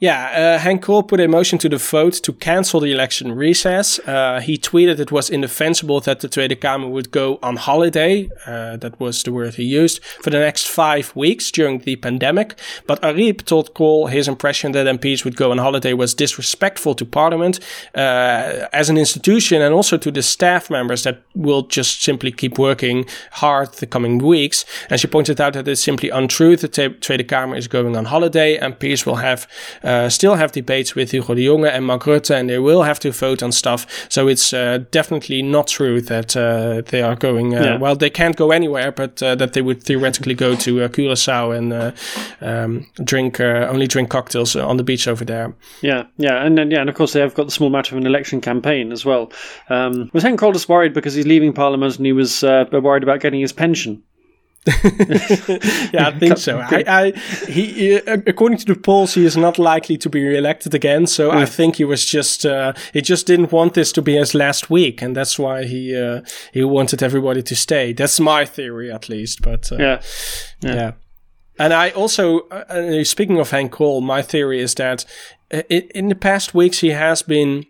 Yeah, Henk Krol put a motion to the vote to cancel the election recess. He tweeted it was indefensible that the Tweede Kamer would go on holiday, that was the word he used, for the next 5 weeks during the pandemic. But Arib told Krol his impression that MPs would go on holiday was disrespectful to Parliament as an institution, and also to the staff members that will just simply keep working hard the coming weeks. And she pointed out that it's simply untrue that the Tweede Kamer is going on holiday. MPs will still have debates with Hugo de Jonge and Mark Rutte, and they will have to vote on stuff. So it's definitely not true that they are going. Well, they can't go anywhere, but that they would theoretically go to Curaçao and only drink cocktails on the beach over there. Yeah, yeah, and of course they have got the small matter of an election campaign as well. Was Henk Krol just worried because he's leaving Parliament and he was worried about getting his pension? Yeah, I think so. He, according to the polls, he is not likely to be re-elected again. So I think he was just didn't want this to be his last week, and that's why he wanted everybody to stay. That's my theory, at least. But And I also, speaking of Henk Krol, my theory is that in the past weeks he has been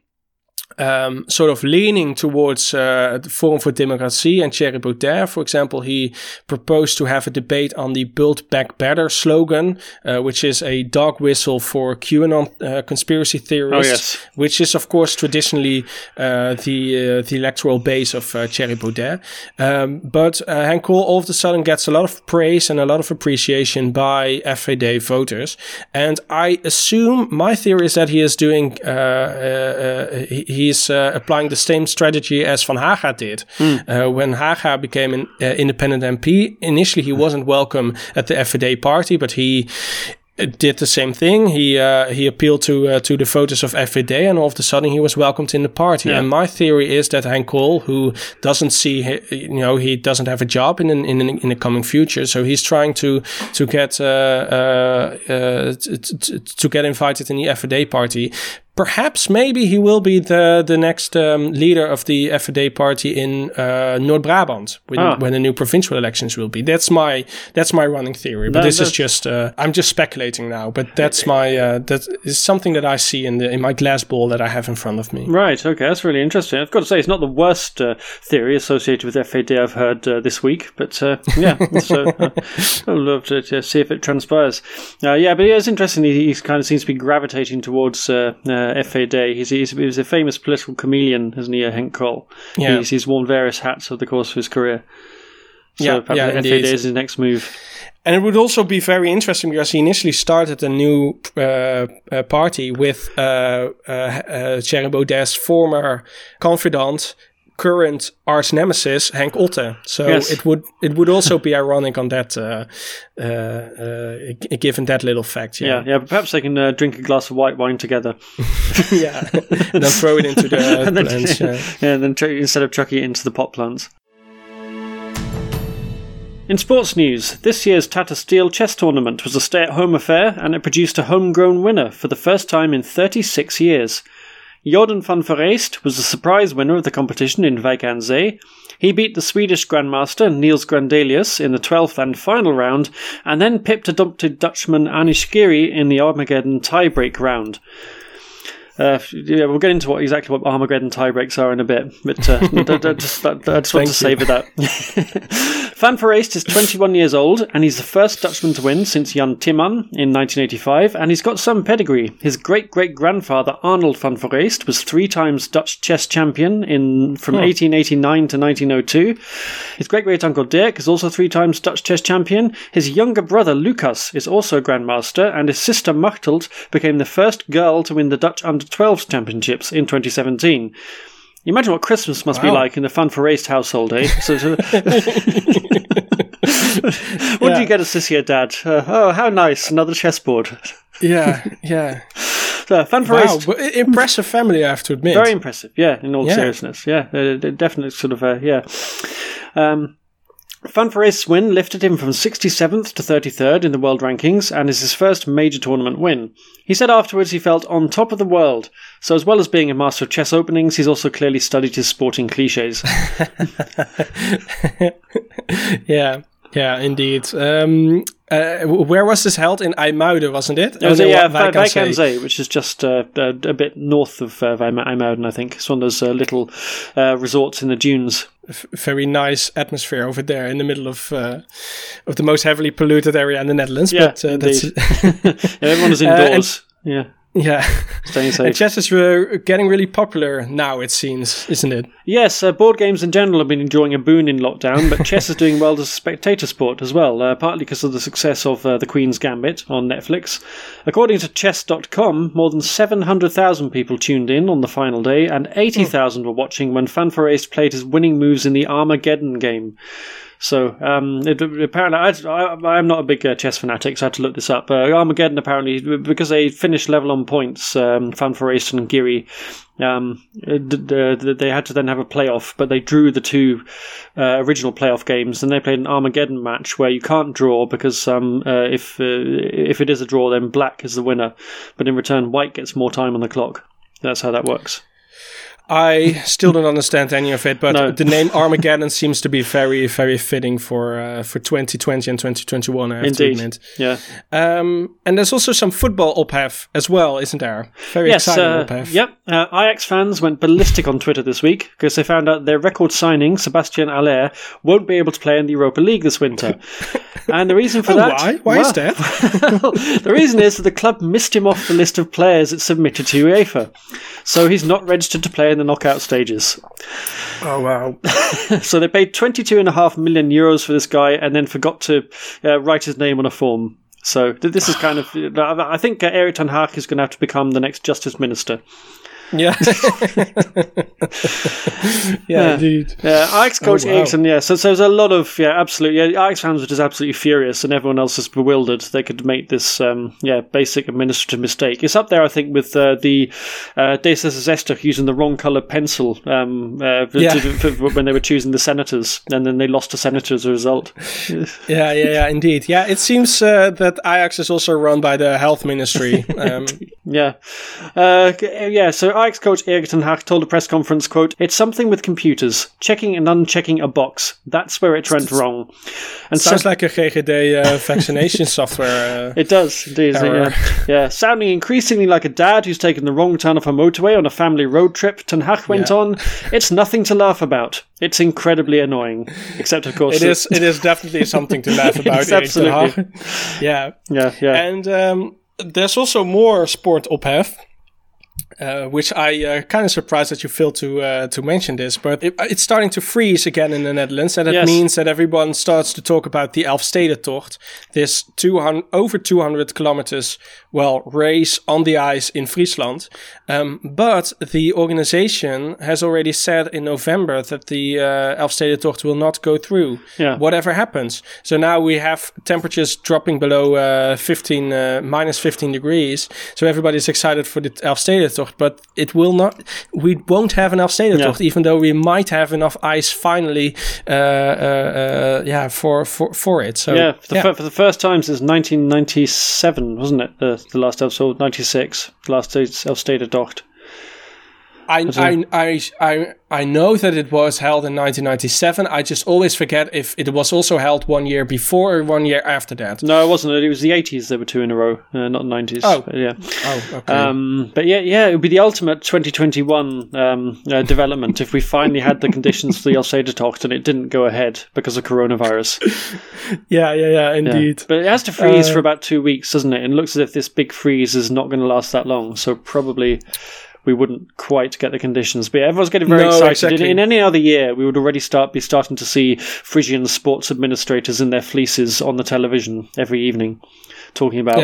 sort of leaning towards the Forum for Democracy and Thierry Baudet. For example, he proposed to have a debate on the Build Back Better slogan, which is a dog whistle for QAnon conspiracy theorists, which is, of course, traditionally the electoral base of Thierry Baudet. But Henk Krol all of a sudden gets a lot of praise and a lot of appreciation by FVD voters. And I assume, my theory is that he is doing... He's applying the same strategy as Van Haga did. When Haga became an independent MP, initially he wasn't welcome at the FVD party, but he did the same thing. He appealed to the voters of FVD, and all of a sudden he was welcomed in the party. Yeah. And my theory is that Henk Krol, who doesn't see, he doesn't have a job in the coming future, so he's trying to get invited in the FVD party. Perhaps maybe he will be the next leader of the FVD party in Noord-Brabant when the new provincial elections will be. That's my running theory. But this is just I'm just speculating now. But that's my that is something that I see in my glass ball that I have in front of me. Right. Okay. That's really interesting. I've got to say it's not the worst theory associated with FVD I've heard this week. But so I'd love to see if it transpires. But it's interesting. He kind of seems to be gravitating towards. FVD. He's a famous political chameleon, isn't he, Henk Krol? Yeah. He's worn various hats over the course of his career. So FVD is his next move. And it would also be very interesting because he initially started a new party with Thierry Baudet's former confidant, current arch nemesis Henk Otte. So it would also be ironic on that, given that little fact. Yeah, but perhaps they can drink a glass of white wine together. And then throw it into the plants. Instead of chucking it into the pot plants. In sports news, this year's Tata Steel chess tournament was a stay-at-home affair, and it produced a homegrown winner for the first time in 36 years. Jordan van Vereest was the surprise winner of the competition in Wijk aan Zee. He beat the Swedish grandmaster Niels Grandelius in the 12th and final round, and then pipped adopted Dutchman Anish Giri in the Armageddon tiebreak round. We'll get into what Armageddon tiebreaks are in a bit, but I just want to savour that. Van Vereest is 21 years old, and he's the first Dutchman to win since Jan Timman in 1985, and he's got some pedigree. His great-great-grandfather, Arnold van Vereest, was 3 times Dutch chess champion from 1889 to 1902. His great-great-uncle Dirk is also 3 times Dutch chess champion. His younger brother, Lucas, is also a grandmaster, and his sister, Machteld, became the first girl to win the Dutch Under-12s championships in 2017. Imagine what Christmas must be like in the Van Vereest household, eh? What do you get us this year, Dad? How nice, another chessboard. Van Vereest. Wow, impressive family, I have to admit. Very impressive, in all seriousness. Definitely sort of Van Vereest's win lifted him from 67th to 33rd in the world rankings and is his first major tournament win. He said afterwards he felt on top of the world, so as well as being a master of chess openings, he's also clearly studied his sporting clichés. Indeed. Where was this held? In IJmuiden, wasn't it? Wijk aan Zee, which is just a bit north of IJmuiden, I think. It's one of those little resorts in the dunes. Very nice atmosphere over there in the middle of the most heavily polluted area in the Netherlands. Yeah, but, everyone is indoors. Staying safe. And chess is getting really popular now, it seems, isn't it? Yes, board games in general have been enjoying a boon in lockdown, but chess is doing well as a spectator sport as well, partly because of the success of The Queen's Gambit on Netflix. According to chess.com, more than 700,000 people tuned in on the final day, and 80,000 were watching when Van Vereest played his winning moves in the Armageddon game. So, apparently, I'm not a big chess fanatic, so I had to look this up. Armageddon, apparently, because they finished level on points, Van Vereest and Giri, they had to then have a playoff, but they drew the 2 original playoff games, and they played an Armageddon match where you can't draw because if it is a draw, then black is the winner. But in return, white gets more time on the clock. That's how that works. I still don't understand any of it, but the name Armageddon seems to be very, very fitting for 2020 and 2021, I have to admit. Yeah. And there's also some football ophef as well, isn't there? Very exciting ophef. Yep. Ajax fans went ballistic on Twitter this week because they found out their record signing, Sebastian Haller, won't be able to play in the Europa League this winter. And the reason for that... Why is that? Well, the reason is that the club missed him off the list of players it submitted to UEFA. So he's not registered to play in the knockout stages. Oh, wow. So they paid €22.5 million for this guy and then forgot to write his name on a form. So this is kind of... I think Erik ten Hag is going to have to become the next Justice Minister. Yeah. Yeah, indeed. Ajax coach Eriksen, yeah. So there's a lot of, absolutely. Yeah, Ajax fans were just absolutely furious, and everyone else is bewildered. They could make this, basic administrative mistake. It's up there, I think, with the D66 using the wrong colour pencil for when they were choosing the senators, and then they lost to senator as a result. yeah, indeed. Yeah, it seems that Ajax is also run by the health ministry. Yeah. So Ajax coach Erik ten Hag told a press conference, quote, "It's something with computers, checking and unchecking a box. That's where it went wrong." And sounds like a GGD vaccination software. It does, indeed. Sounding increasingly like a dad who's taken the wrong turn off a motorway on a family road trip, ten Hag went on, "It's nothing to laugh about. It's incredibly annoying." Except, of course... It is definitely something to laugh about, Erik ten Hag. Yeah. Yeah, yeah. And there's also more sport ophef. Which I kind of surprised that you failed to mention this, but it's starting to freeze again in the Netherlands, and that means that everyone starts to talk about the Elfstedentocht, this over 200 kilometers race on the ice in Friesland. But the organization has already said in November that the Elfstedentocht will not go through, whatever happens. So now we have temperatures dropping below minus 15 degrees. So everybody's excited for the Elfstedentocht. But it will not. We won't have enough Elfstedentocht, even though we might have enough ice finally. For it. So for the first time since 1997, wasn't it? The last Elfstedentocht, 96, the last Elfstedentocht. I know that it was held in 1997. I just always forget if it was also held one year before or one year after that. No, it wasn't. It was the 80s. There were two in a row, not the 90s. Oh, but yeah. Oh, okay. It would be the ultimate 2021 development if we finally had the conditions for the Elfstedentocht and it didn't go ahead because of coronavirus. Yeah, indeed. Yeah. But it has to freeze for about 2 weeks, doesn't it? And it looks as if this big freeze is not going to last that long. So probably... we wouldn't quite get the conditions. But everyone's getting very excited. Exactly. In any other year, we would already starting to see Frisian sports administrators in their fleeces on the television every evening, talking about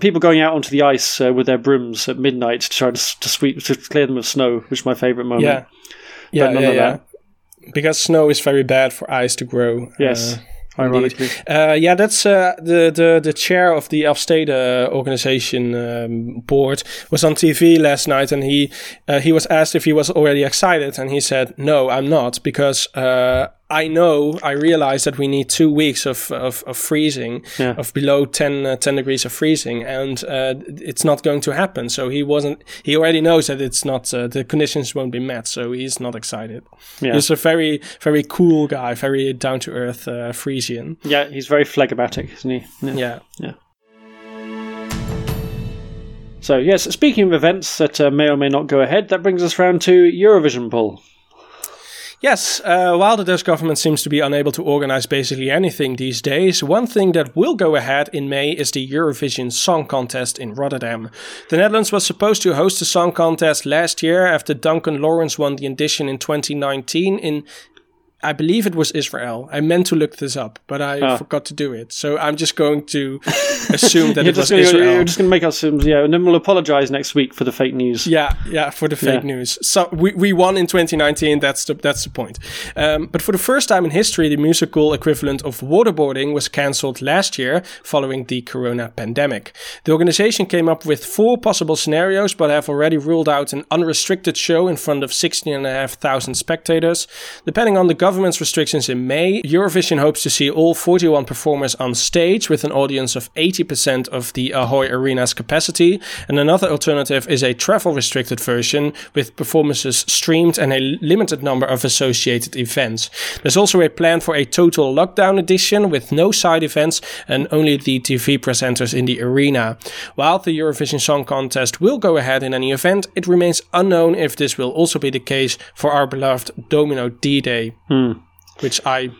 people going out onto the ice with their brooms at midnight to try to sweep to clear them of snow, which is my favourite moment. Yeah, yeah, but none of that. Because snow is very bad for ice to grow. Yes. Ironically. That's the chair of the Elfsteden organization board was on TV last night, and he was asked if he was already excited, and he said, "No, I'm not, because I realize that we need 2 weeks of freezing, of below 10 degrees of freezing, and it's not going to happen." So he already knows that it's not, the conditions won't be met, so he's not excited. Yeah. He's a very, very cool guy, very down-to-earth Frisian. Yeah, he's very phlegmatic, isn't he? Yeah. So, yes, speaking of events that may or may not go ahead, that brings us round to Eurovision poll. Yes, while the Dutch government seems to be unable to organize basically anything these days, one thing that will go ahead in May is the Eurovision Song Contest in Rotterdam. The Netherlands was supposed to host the song contest last year after Duncan Lawrence won the edition in 2019 in... I believe it was Israel. I meant to look this up, but I forgot to do it. So I'm just going to assume that it was Israel. You're just going to make us, and then we'll apologize next week for the fake news. Yeah, for the fake news. So we won in 2019. That's the point. But for the first time in history, the musical equivalent of waterboarding was cancelled last year following the corona pandemic. The organization came up with 4 possible scenarios, but have already ruled out an unrestricted show in front of 16,500 spectators. Depending on the government, government's restrictions in May, Eurovision hopes to see all 41 performers on stage with an audience of 80% of the Ahoy Arena's capacity. And another alternative is a travel-restricted version with performances streamed and a limited number of associated events. There's also a plan for a total lockdown edition with no side events and only the TV presenters in the arena. While the Eurovision Song Contest will go ahead in any event, it remains unknown if this will also be the case for our beloved Domino D-Day, which I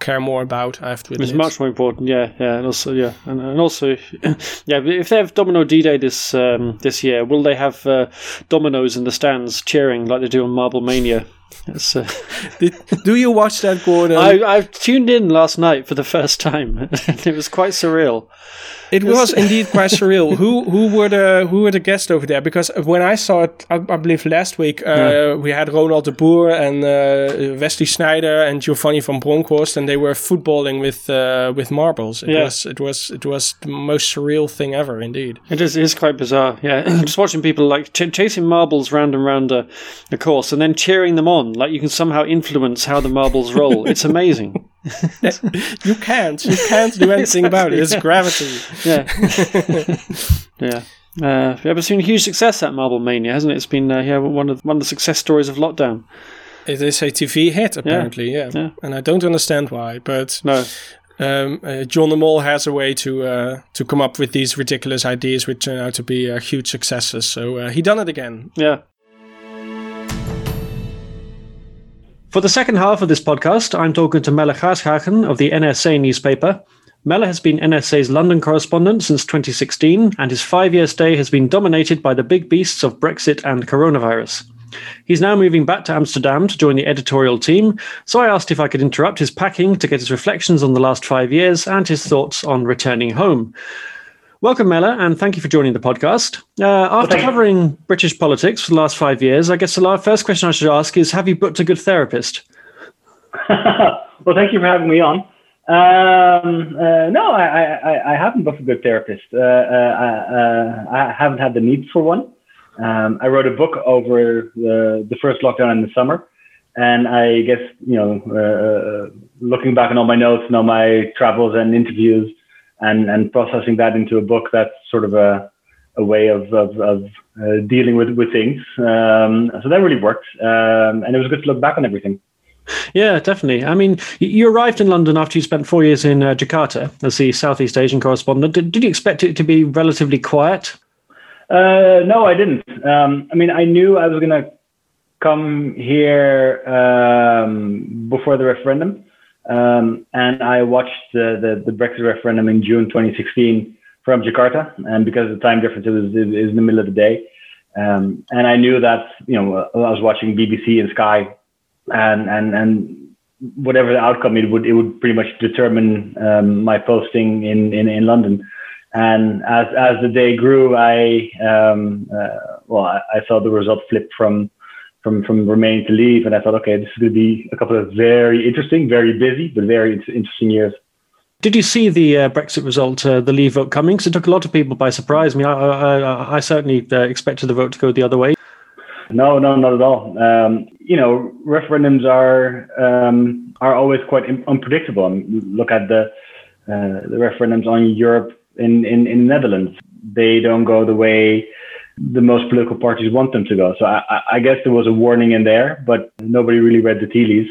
care more about, I have to admit. It's much more important, and also if they have Domino D-Day this year, will they have dominoes in the stands cheering like they do on Marble Mania? Do you watch that, Gordon? I tuned in last night for the first time. It was quite surreal. It was indeed quite surreal. Who were the guests over there? Because when I saw it, I believe last week, we had Ronald de Boer and Wesley Sneijder and Giovanni van Bronckhorst, and they were footballing with marbles. It was the most surreal thing ever, indeed. It is quite bizarre. Yeah, just watching people like chasing marbles round and round the course, and then cheering them on. Like you can somehow influence how the marbles roll. It's amazing. You can't do anything about it. It's gravity. But it's been a huge success at Marble Mania, hasn't it? It's been one of the success stories of lockdown. It is a TV hit apparently. Yeah. And I don't understand why, but no. John de Mol has a way to come up with these ridiculous ideas which turn out to be huge successes. So he done it again. Yeah. For the second half of this podcast, I'm talking to Melle Khashgachen of the NSA newspaper. Melle has been NSA's London correspondent since 2016, and his 5-year stay has been dominated by the big beasts of Brexit and coronavirus. He's now moving back to Amsterdam to join the editorial team, so I asked if I could interrupt his packing to get his reflections on the last 5 years and his thoughts on returning home. Welcome, Melle, and thank you for joining the podcast. After covering British politics for the last 5 years, I guess the first question I should ask is, have you booked a good therapist? Well, thank you for having me on. No, I haven't booked a good therapist. I haven't had the need for one. I wrote a book over the first lockdown in the summer. And I guess, looking back on all my notes and all my travels and interviews, and processing that into a book, that's sort of a way of dealing with things. So that really worked. And it was good to look back on everything. Yeah, definitely. I mean, you arrived in London after you spent 4 years in Jakarta as the Southeast Asian correspondent. Did you expect it to be relatively quiet? No, I didn't. I knew I was going to come here before the referendum. And I watched the Brexit referendum in June 2016 from Jakarta, and because of the time difference, it was in the middle of the day. And I knew that, I was watching BBC and Sky, and whatever the outcome, it would pretty much determine my posting in London. And as the day grew, I saw the result flip from Remain to Leave, and I thought, okay, this is going to be a couple of very interesting, very busy, but very interesting years. Did you see the Brexit result, the Leave vote coming? Because it took a lot of people by surprise. I mean, I certainly expected the vote to go the other way. No, not at all. Referendums are always quite unpredictable. I mean, look at the referendums on Europe in Netherlands. They don't go the way the most political parties want them to go. So I guess there was a warning in there, but nobody really read the tea leaves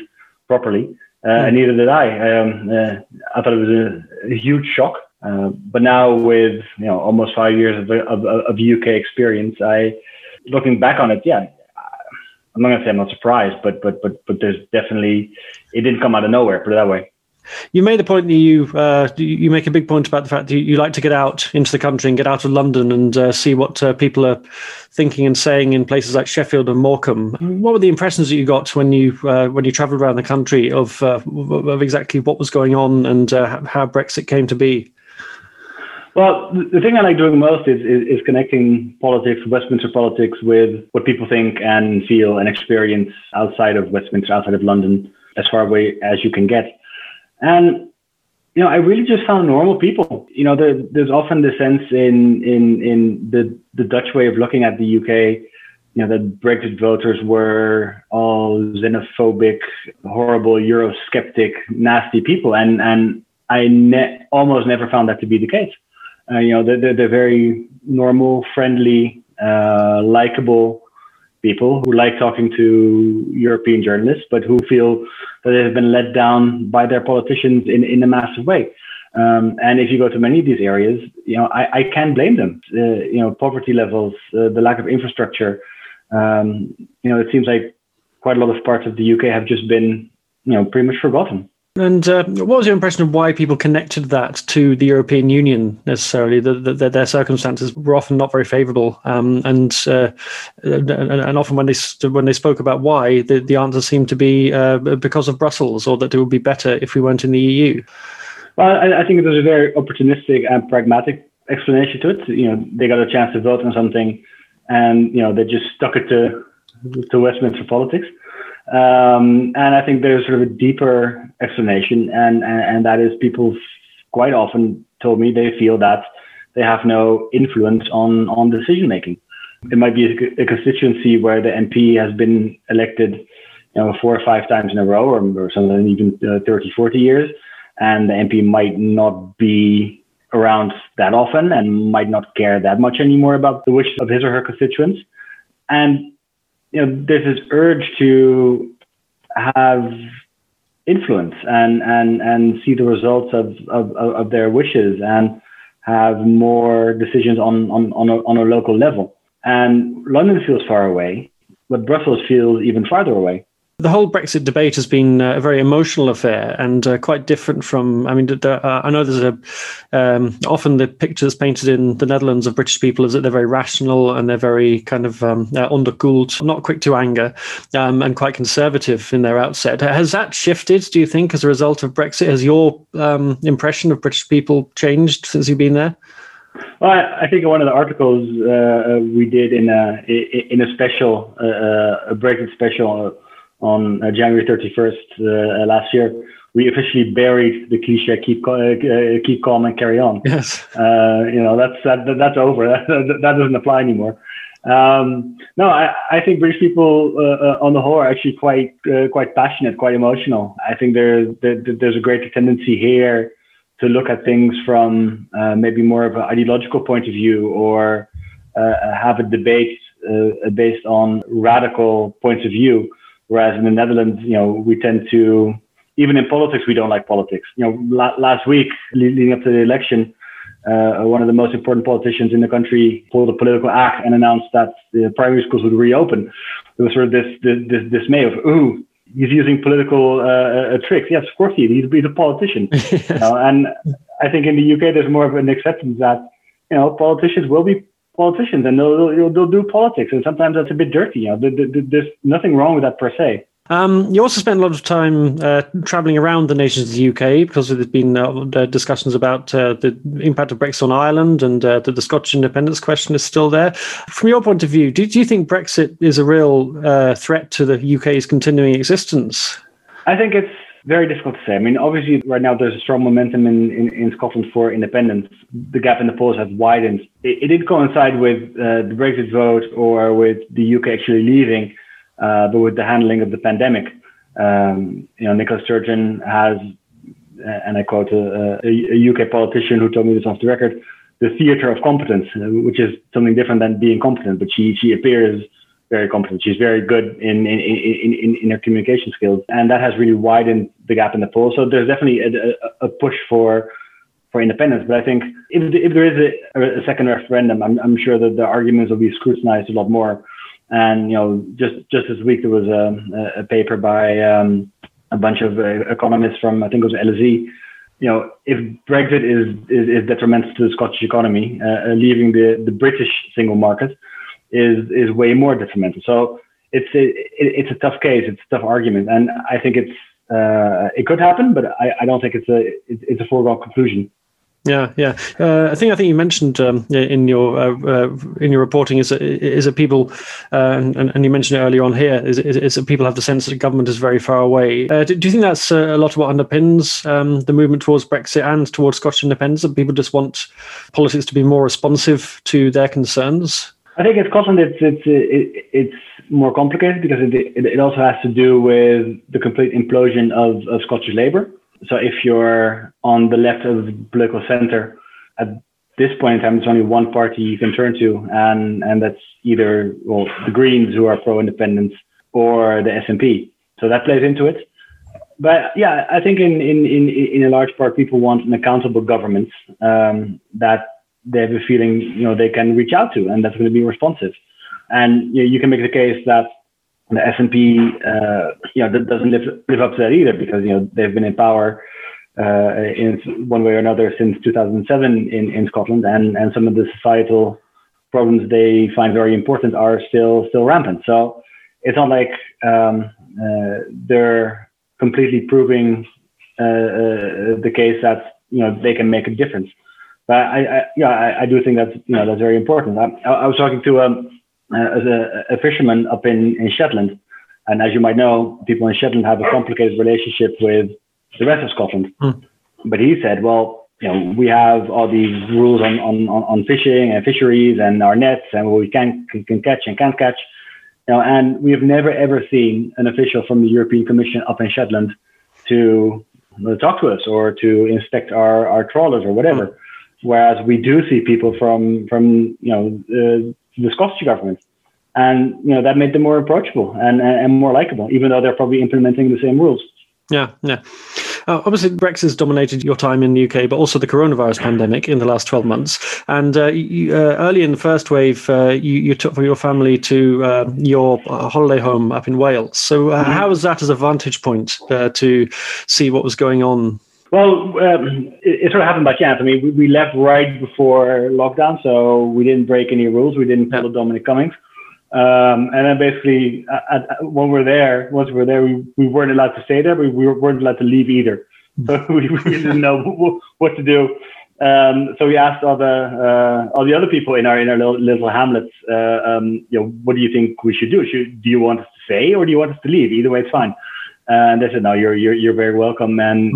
properly. And neither did I. I thought it was a huge shock. But now with, almost 5 years of UK experience, looking back on it, I'm not going to say I'm not surprised, but there's definitely, it didn't come out of nowhere, put it that way. You made the point that you make a big point about the fact that you like to get out into the country and get out of London and see what people are thinking and saying in places like Sheffield and Morecambe. What were the impressions that you got when you travelled around the country of exactly what was going on and how Brexit came to be? Well, the thing I like doing most is connecting politics, Westminster politics, with what people think and feel and experience outside of Westminster, outside of London, as far away as you can get. And, I really just found normal people. There's often the sense in the Dutch way of looking at the UK you know, that Brexit voters were all xenophobic, horrible, Eurosceptic, nasty people. And I almost never found that to be the case. You know, they're very normal, friendly, likable people who like talking to European journalists, but who feel that they have been let down by their politicians in a massive way. And if you go to many of these areas, you know, I can't blame them. You know, poverty levels, the lack of infrastructure. You know, it seems like quite a lot of parts of the UK have just been, you know, pretty much forgotten. And what was your impression of why people connected that to the European Union necessarily? That their circumstances were often not very favourable, and often when they spoke about why, the answer seemed to be because of Brussels, or that it would be better if we weren't in the EU. Well, I think it was a very opportunistic and pragmatic explanation to it. You know, they got a chance to vote on something, and you know, they just stuck it to Westminster politics. And I think there's sort of a deeper explanation, and that is people quite often told me they feel that they have no influence on decision making. It might be a constituency where the MP has been elected, you know, 4 or 5 times in a row, or sometimes even 30, 40 years, and the MP might not be around that often and might not care that much anymore about the wishes of his or her constituents. And you know, there's this urge to have influence and see the results of their wishes and have more decisions on a local level. And London feels far away, but Brussels feels even farther away. The whole Brexit debate has been a very emotional affair and quite different from, I mean, I know there's often the pictures painted in the Netherlands of British people is that they're very rational and they're very kind of onderkoeld, not quick to anger, and quite conservative in their outset. Has that shifted, do you think, as a result of Brexit? Has your impression of British people changed since you've been there? Well, I think in one of the articles we did in a special, a Brexit special, on January 31st last year, we officially buried the cliche "keep calm and carry on." Yes, you know, that's over. That doesn't apply anymore. No, I think British people on the whole are actually quite passionate, quite emotional. I think there's a greater tendency here to look at things from maybe more of an ideological point of view, or have a debate based on radical points of view. Whereas in the Netherlands, you know, we tend to, even in politics, we don't like politics. You know, last week, leading up to the election, one of the most important politicians in the country pulled a political act and announced that the primary schools would reopen. There was sort of this dismay of, ooh, he's using political tricks. Yes, of course he's a politician. Yes. You know, and I think in the UK, there's more of an acceptance that, you know, politicians will be politicians, and they'll do politics, and sometimes that's a bit dirty. You know, there's nothing wrong with that per se. You also spent a lot of time travelling around the nations of the UK, because there's been discussions about the impact of Brexit on Ireland, and that the Scottish independence question is still there. From your point of view, do you think Brexit is a real threat to the UK's continuing existence? I think it's very difficult to say. I mean, obviously, right now there's a strong momentum in Scotland for independence. The gap in the polls has widened. It did coincide with the Brexit vote, or with the UK actually leaving, but with the handling of the pandemic. You know, Nicola Sturgeon has, and I quote a UK politician who told me this off the record, the theatre of competence, which is something different than being competent, but she appears very competent. She's very good in her communication skills, and that has really widened the gap in the polls. So there's definitely a push for independence. But I think if there is a second referendum, I'm sure that the arguments will be scrutinized a lot more. And you know, just this week there was a paper by a bunch of economists from, I think it was LSE. You know, if Brexit is detrimental to the Scottish economy, leaving the British single market is way more detrimental. So it's a tough case. It's a tough argument, and I think it could happen, but I don't think it's a foregone conclusion. Yeah. I think you mentioned in your reporting is that people, and you mentioned it earlier on here, is that people have the sense that the government is very far away. Do you think that's a lot of what underpins the movement towards Brexit and towards Scottish independence, that people just want politics to be more responsive to their concerns? I think it's custom. It's more complicated because it also has to do with the complete implosion of Scottish Labour. So if you're on the left of the political centre, at this point in time, there's only one party you can turn to, and that's either the Greens, who are pro-independence, or the SNP. So that plays into it. But yeah, I think in a large part, people want an accountable government that they have a feeling they can reach out to, and that's going to be responsive. And you can make the case that the SNP that doesn't live up to that either, because they've been in power in one way or another since 2007 in Scotland, and some of the societal problems they find very important are still rampant. So it's not like they're completely proving the case that they can make a difference. But I do think that's that's very important. I was talking to a fisherman up in Shetland, and as you might know, people in Shetland have a complicated relationship with the rest of Scotland. Mm. But he said, we have all these rules on fishing and fisheries and our nets and what we can catch and can't catch. And we have never ever seen an official from the European Commission up in Shetland to talk to us or to inspect our trawlers or whatever. Mm. Whereas we do see people from the Scottish government, and that made them more approachable and more likable, even though they're probably implementing the same rules. Yeah. Obviously, Brexit's dominated your time in the UK, but also the coronavirus pandemic in the last 12 months. And early in the first wave, you took your family to your holiday home up in Wales. So how was that as a vantage point to see what was going on? Well, it sort of happened by chance. I mean, we left right before lockdown, so we didn't break any rules. We didn't follow Dominic Cummings. And then basically, once we were there, we weren't allowed to stay there, but we weren't allowed to leave either. So we didn't know what to do. So we asked all the other people in our little hamlets, what do you think we should do? Do you want us to stay or do you want us to leave? Either way, it's fine. And they said, no, you're very welcome and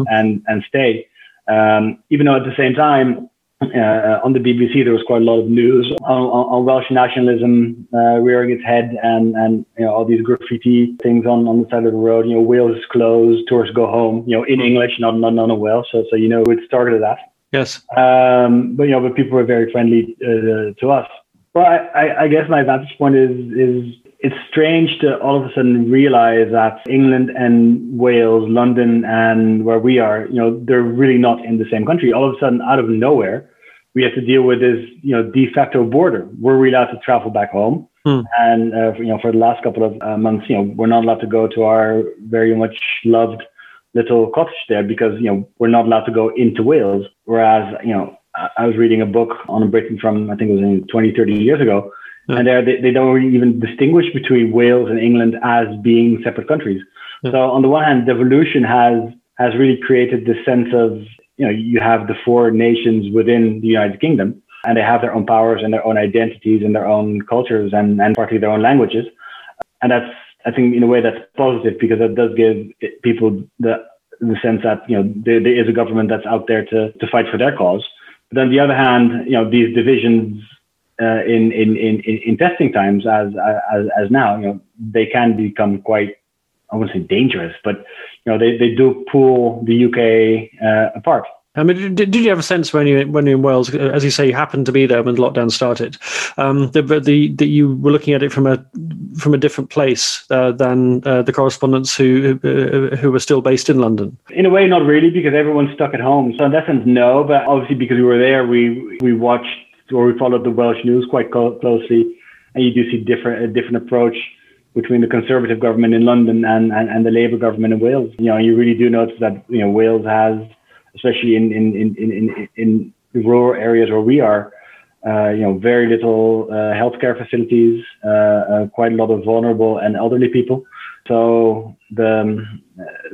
stay. Even though at the same time, on the BBC, there was quite a lot of news on Welsh nationalism rearing its head, and all these graffiti things on the side of the road. Wales is closed, tourists go home. In English, not in Welsh. So it started at that. Yes. But people were very friendly to us. But I guess my vantage point is it's strange to all of a sudden realize that England and Wales, London and where we are, they're really not in the same country. All of a sudden, out of nowhere, we have to deal with this, de facto border. We're allowed to travel back home. Mm. And, for the last couple of months, we're not allowed to go to our very much loved little cottage there because, we're not allowed to go into Wales. Whereas, I was reading a book on Britain from, I think it was 20-30 years ago. Yeah. And they don't really even distinguish between Wales and England as being separate countries. Yeah. So on the one hand, devolution has really created this sense of, you have the four nations within the United Kingdom, and they have their own powers and their own identities and their own cultures and partly their own languages. And that's, I think, in a way that's positive because that does give people the sense that, there is a government that's out there to fight for their cause. But on the other hand, these divisions, in testing times as now, they can become quite, I wouldn't say dangerous, but they do pull the UK apart. I mean, did you have a sense when you were in Wales, as you say, you happened to be there when lockdown started, that you were looking at it from a different place than the correspondents who were still based in London? In a way, not really, because everyone's stuck at home. So in that sense, no. But obviously, because we were there, we watched. Or we followed the Welsh news quite closely, and you do see a different approach between the Conservative government in London and the Labour government in Wales. You really do notice that Wales has, especially in the rural areas where we are, very little healthcare facilities, quite a lot of vulnerable and elderly people. So there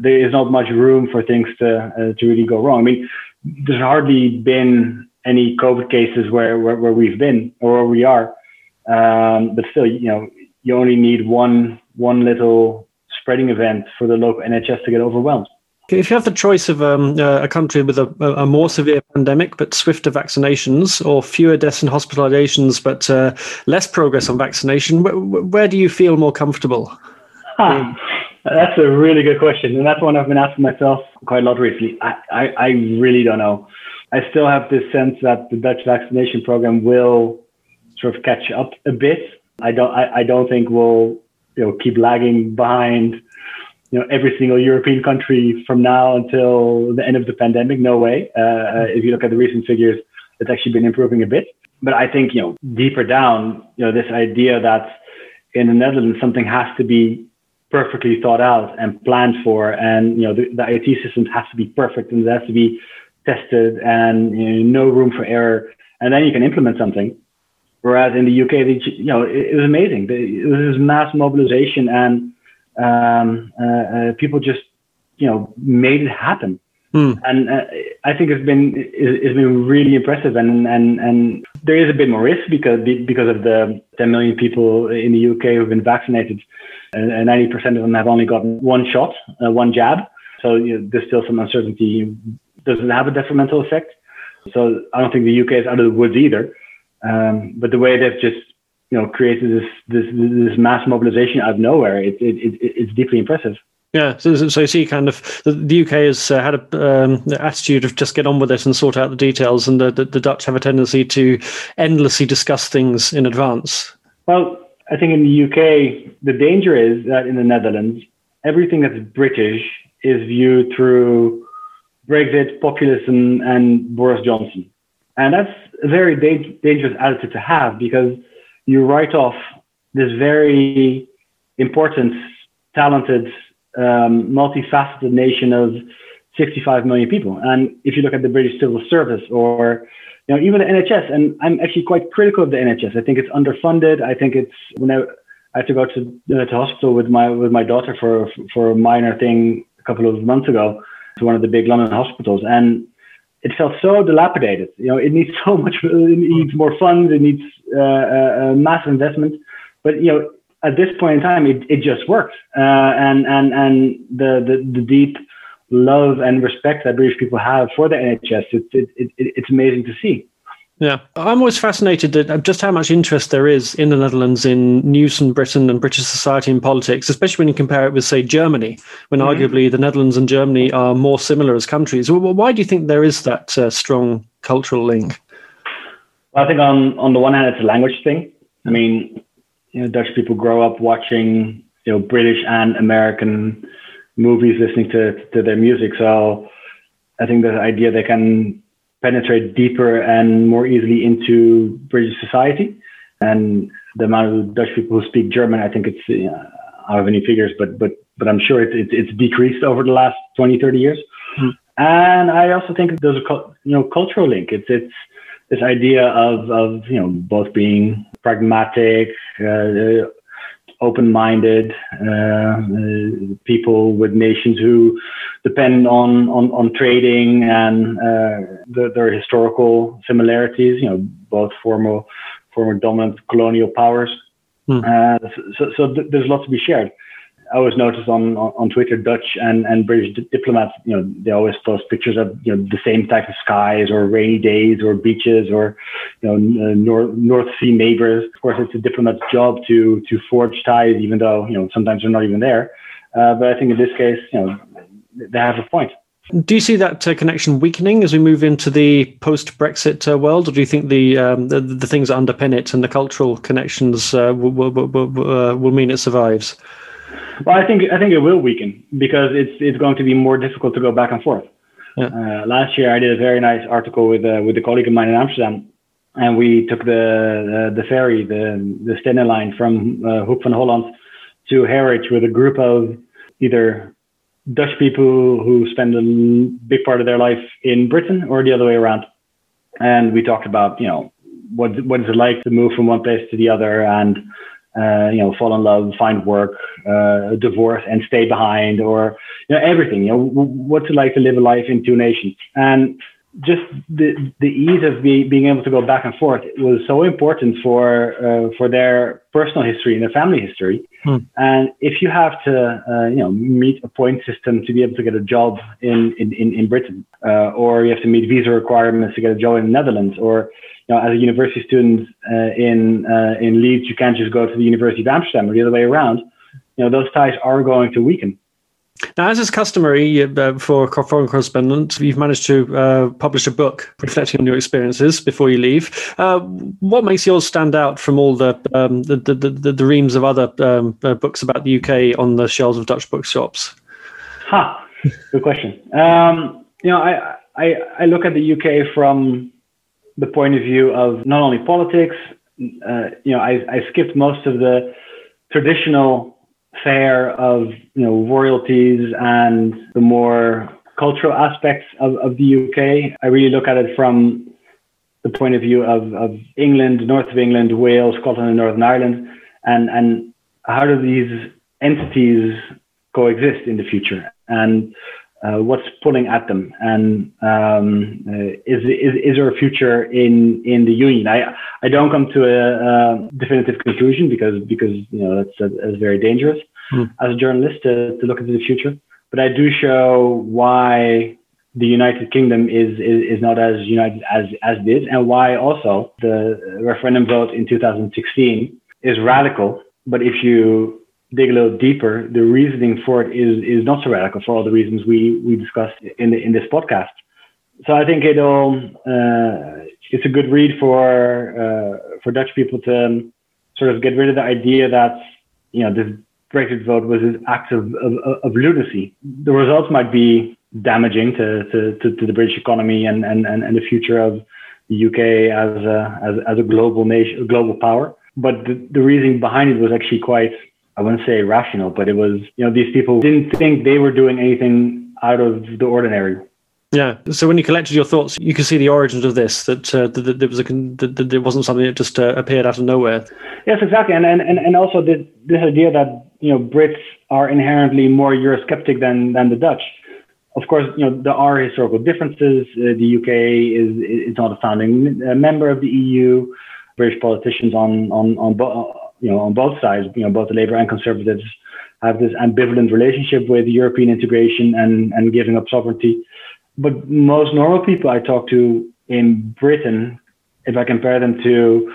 is not much room for things to really go wrong. I mean, there's hardly been any COVID cases where we've been or where we are, but still, you only need one little spreading event for the local NHS to get overwhelmed. If you have the choice of a country with a more severe pandemic but swifter vaccinations, or fewer deaths and hospitalizations but less progress on vaccination, where do you feel more comfortable? That's a really good question. And that's one I've been asking myself quite a lot recently. I really don't know. I still have this sense that the Dutch vaccination program will sort of catch up a bit. I don't think we'll keep lagging behind every single European country from now until the end of the pandemic. No way. If you look at the recent figures, it's actually been improving a bit. But I think, deeper down, this idea that in the Netherlands, something has to be perfectly thought out and planned for. And, the IT systems have to be perfect and it has to be tested and no room for error. And then you can implement something. Whereas in the UK, it was amazing. It was mass mobilization and people just, made it happen. And I think it's been really impressive. And there is a bit more risk because of the 10 million people in the UK who've been vaccinated, 90% of them have only gotten one shot, one jab. So there's still some uncertainty. Does it have a detrimental effect? So I don't think the UK is out of the woods either. But the way they've just created this mass mobilization out of nowhere, it's deeply impressive. Yeah, so you see kind of the UK has had an attitude of just get on with it and sort out the details, and the Dutch have a tendency to endlessly discuss things in advance. Well, I think in the UK, the danger is that in the Netherlands, everything that's British is viewed through Brexit, populism, and Boris Johnson. And that's a very dangerous attitude to have, because you write off this very important, talented, multifaceted nation of 65 million people. And if you look at the British civil service or even the NHS, and I'm actually quite critical of the NHS. I think it's underfunded. I think it's when I had to go to hospital with my daughter for a minor thing a couple of months ago to one of the big London hospitals, and it felt so dilapidated. It needs so much. It needs more funds. It needs mass investment. But at this point in time, it just works. And the deep love and respect that British people have for the NHS, it's amazing to see. Yeah, I'm always fascinated at just how much interest there is in the Netherlands in news from Britain and British society and politics, especially when you compare it with, say, Germany, when arguably the Netherlands and Germany are more similar as countries. Why do you think there is that strong cultural link? Well, I think on the one hand, it's a language thing. I mean, Dutch people grow up watching British and American movies, listening to their music. So I think the idea they can penetrate deeper and more easily into British society. And the amount of Dutch people who speak German, I think it's, I don't have any figures, but I'm sure it's decreased over the last 20, 30 years. And I also think there's a cultural link. It's this idea of both being pragmatic, open-minded people with nations who depend on trading and their historical similarities, both former dominant colonial powers. So there's lots to be shared. I always notice on Twitter, Dutch and British diplomats, they always post pictures of the same type of skies or rainy days or beaches or North Sea neighbors. Of course, it's a diplomat's job to forge ties, even though sometimes they're not even there. But I think in this case, they have a point. Do you see that connection weakening as we move into the post-Brexit world, or do you think the things that underpin it and the cultural connections will mean it survives? Well, I think it will weaken because it's going to be more difficult to go back and forth. Yeah. Last year, I did a very nice article with a colleague of mine in Amsterdam, and we took the ferry, the Stenne line from Hoek van Holland to Harwich with a group of either Dutch people who spend a big part of their life in Britain or the other way around, and we talked about what is it like to move from one place to the other and. Fall in love, find work, divorce, and stay behind, or everything. What's it like to live a life in two nations? And just the ease of being able to go back and forth was so important for their personal history and their family history. And if you have to meet a point system to be able to get a job in Britain, or you have to meet visa requirements to get a job in the Netherlands, or as a university student in Leeds, you can't just go to the University of Amsterdam or the other way around. Those ties are going to weaken. Now, as is customary for a foreign correspondent, you've managed to publish a book reflecting on your experiences before you leave. What makes yours stand out from all the reams of other books about the UK on the shelves of Dutch bookshops? Good question. I look at the UK from the point of view of not only politics. I skipped most of the traditional fair of royalties and the more cultural aspects of the UK. I really look at it from the point of view of England, north of England, Wales, Scotland, and Northern Ireland, and how do these entities coexist in the future, and what's pulling at them, and is there a future in the union? I don't come to a definitive conclusion because that's very dangerous as a journalist to look into the future. But I do show why the United Kingdom is not as united as it is, and why also the referendum vote in 2016 is radical. But if you dig a little deeper, the reasoning for it is not so radical for all the reasons we discussed in this podcast. So I think it's a good read for Dutch people to sort of get rid of the idea that this Brexit vote was an act of lunacy. The results might be damaging to the British economy and the future of the UK as a global nation, a global power. But the reasoning behind it was actually quite, I wouldn't say rational, but it was, these people didn't think they were doing anything out of the ordinary. Yeah. So when you collected your thoughts, you could see the origins of this, that it wasn't something that just appeared out of nowhere. Yes, exactly. And also this idea that, Brits are inherently more Eurosceptic than the Dutch. Of course, there are historical differences. The UK is not a founding member of the EU. British politicians on both sides, both the Labour and Conservatives have this ambivalent relationship with European integration and giving up sovereignty. But most normal people I talk to in Britain, if I compare them to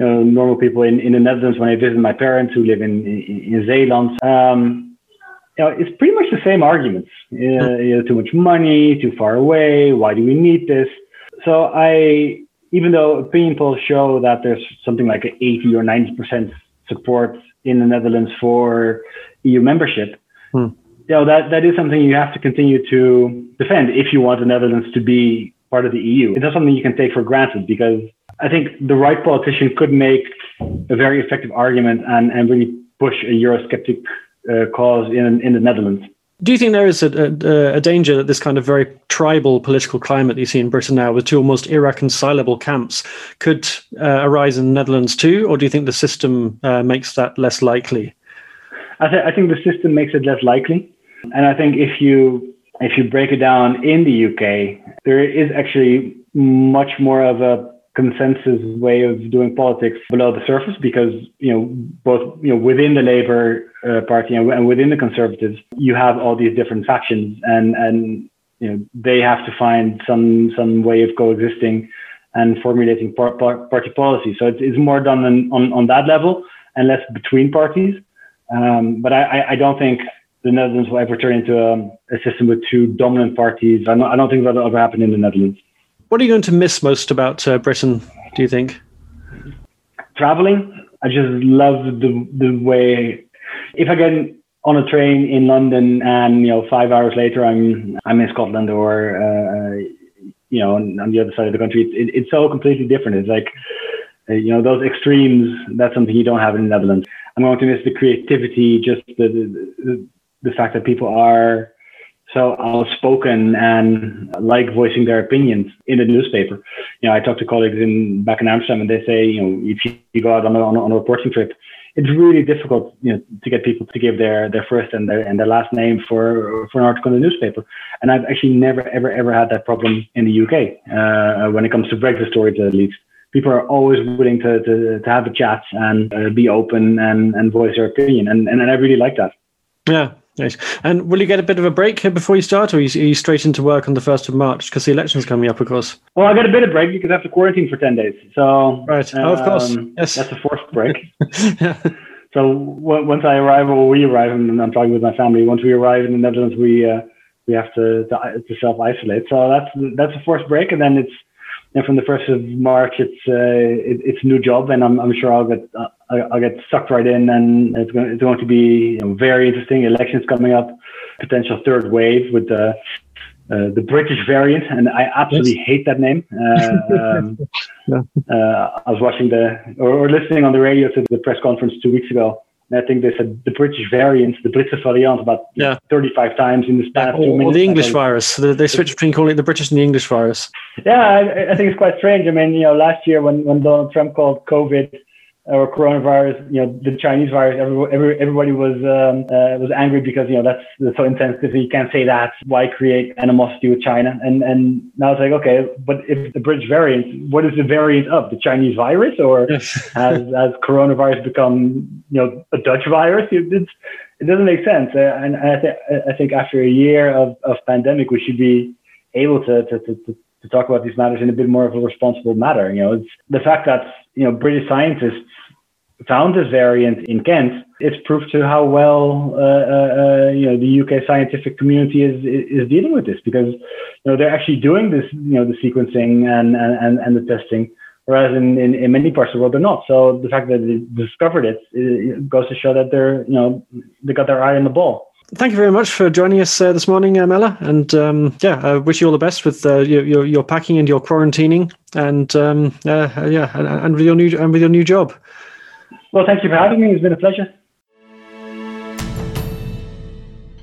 normal people in the Netherlands when I visit my parents who live in Zeeland, it's pretty much the same arguments. Too much money, too far away, why do we need this? So even though opinion polls show that there's something like 80 or 90% support in the Netherlands for EU membership, that is something you have to continue to defend if you want the Netherlands to be part of the EU. It's not something you can take for granted, because I think the right politician could make a very effective argument and really push a Eurosceptic cause in the Netherlands. Do you think there is a danger that this kind of very tribal political climate that you see in Britain now, with two almost irreconcilable camps, could arise in the Netherlands too? Or do you think the system makes that less likely? I think the system makes it less likely. And I think if you break it down in the UK, there is actually much more of a consensus way of doing politics below the surface, because both within the Labour Party and within the Conservatives, you have all these different factions, and they have to find some way of coexisting and formulating party policy. So it's more done on that level and less between parties. But I don't think the Netherlands will ever turn into a system with two dominant parties. I don't think that will ever happen in the Netherlands. What are you going to miss most about Britain, do you think? Traveling. I just love the way. If I get on a train in London and 5 hours later I'm in Scotland or on the other side of the country, it's so completely different. It's like those extremes. That's something you don't have in the Netherlands. I'm going to miss the creativity, just the fact that people are so outspoken and like voicing their opinions in the newspaper. I talk to colleagues back in Amsterdam, and they say if you go out on a reporting trip, it's really difficult, you know, to get people to give their first and their last name for an article in the newspaper. And I've actually never, ever had that problem in the UK when it comes to Brexit stories, at least. People are always willing to have a chat and be open and voice their opinion. And I really like that. Yeah, nice. And will you get a bit of a break here before you start, or are you straight into work on the 1st of March? Because the election's coming up, of course. Well, I got a bit of break because I have to quarantine for 10 days. So, right. Oh, of course. Yes. That's the fourth break. Yeah. So once I arrive, or we arrive, and I'm talking with my family, once we arrive in the Netherlands, we have to self-isolate. So that's the fourth break. And then it's, and from the 1st of March, it's a new job, and I'm sure I'll get sucked right in, and it's going to be, you know, very interesting. Elections coming up, potential third wave with the British variant, and I absolutely hate that name. I was watching or listening on the radio to the press conference 2 weeks ago, and I think they said the British variant, the Britse variant, about 35 times in the span of 2 minutes. Or the English virus. They switched between calling it the British and the English virus. Yeah, I think it's quite strange. I mean, you know, last year when Donald Trump called COVID or coronavirus, you know, the Chinese virus, everybody was angry because, you know, that's so intense, because you can't say that. Why create animosity with China? And now it's like, okay, but if the British variant, what is the variant of? The Chinese virus, or has coronavirus become, you know, a Dutch virus? It doesn't make sense. And I think after a year of pandemic, we should be able to talk about these matters in a bit more of a responsible manner. You know, it's the fact that, you know, British scientists found this variant in Kent. It's proof to how well you know, the UK scientific community is dealing with this, because, you know, they're actually doing this, you know, the sequencing and the testing, whereas in many parts of the world they're not. So the fact that they discovered it goes to show that they're, you know, they got their eye on the ball. Thank you very much for joining us this morning, Melle. And I wish you all the best with your packing and your quarantining, and with your new job. Well, thank you for having me. It's been a pleasure.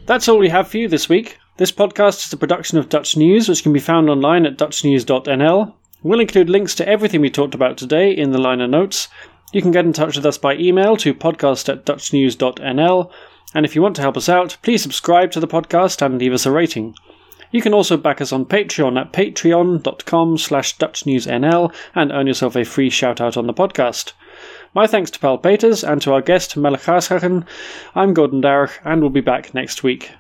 That's all we have for you this week. This podcast is a production of Dutch News, which can be found online at dutchnews.nl. We'll include links to everything we talked about today in the liner notes. You can get in touch with us by email to podcast@dutchnews.nl. And if you want to help us out, please subscribe to the podcast and leave us a rating. You can also back us on Patreon at patreon.com/DutchNewsNL and earn yourself a free shout-out on the podcast. My thanks to Paul Peters and to our guest, Melle Khashgachen. I'm Gordon Darragh, and we'll be back next week.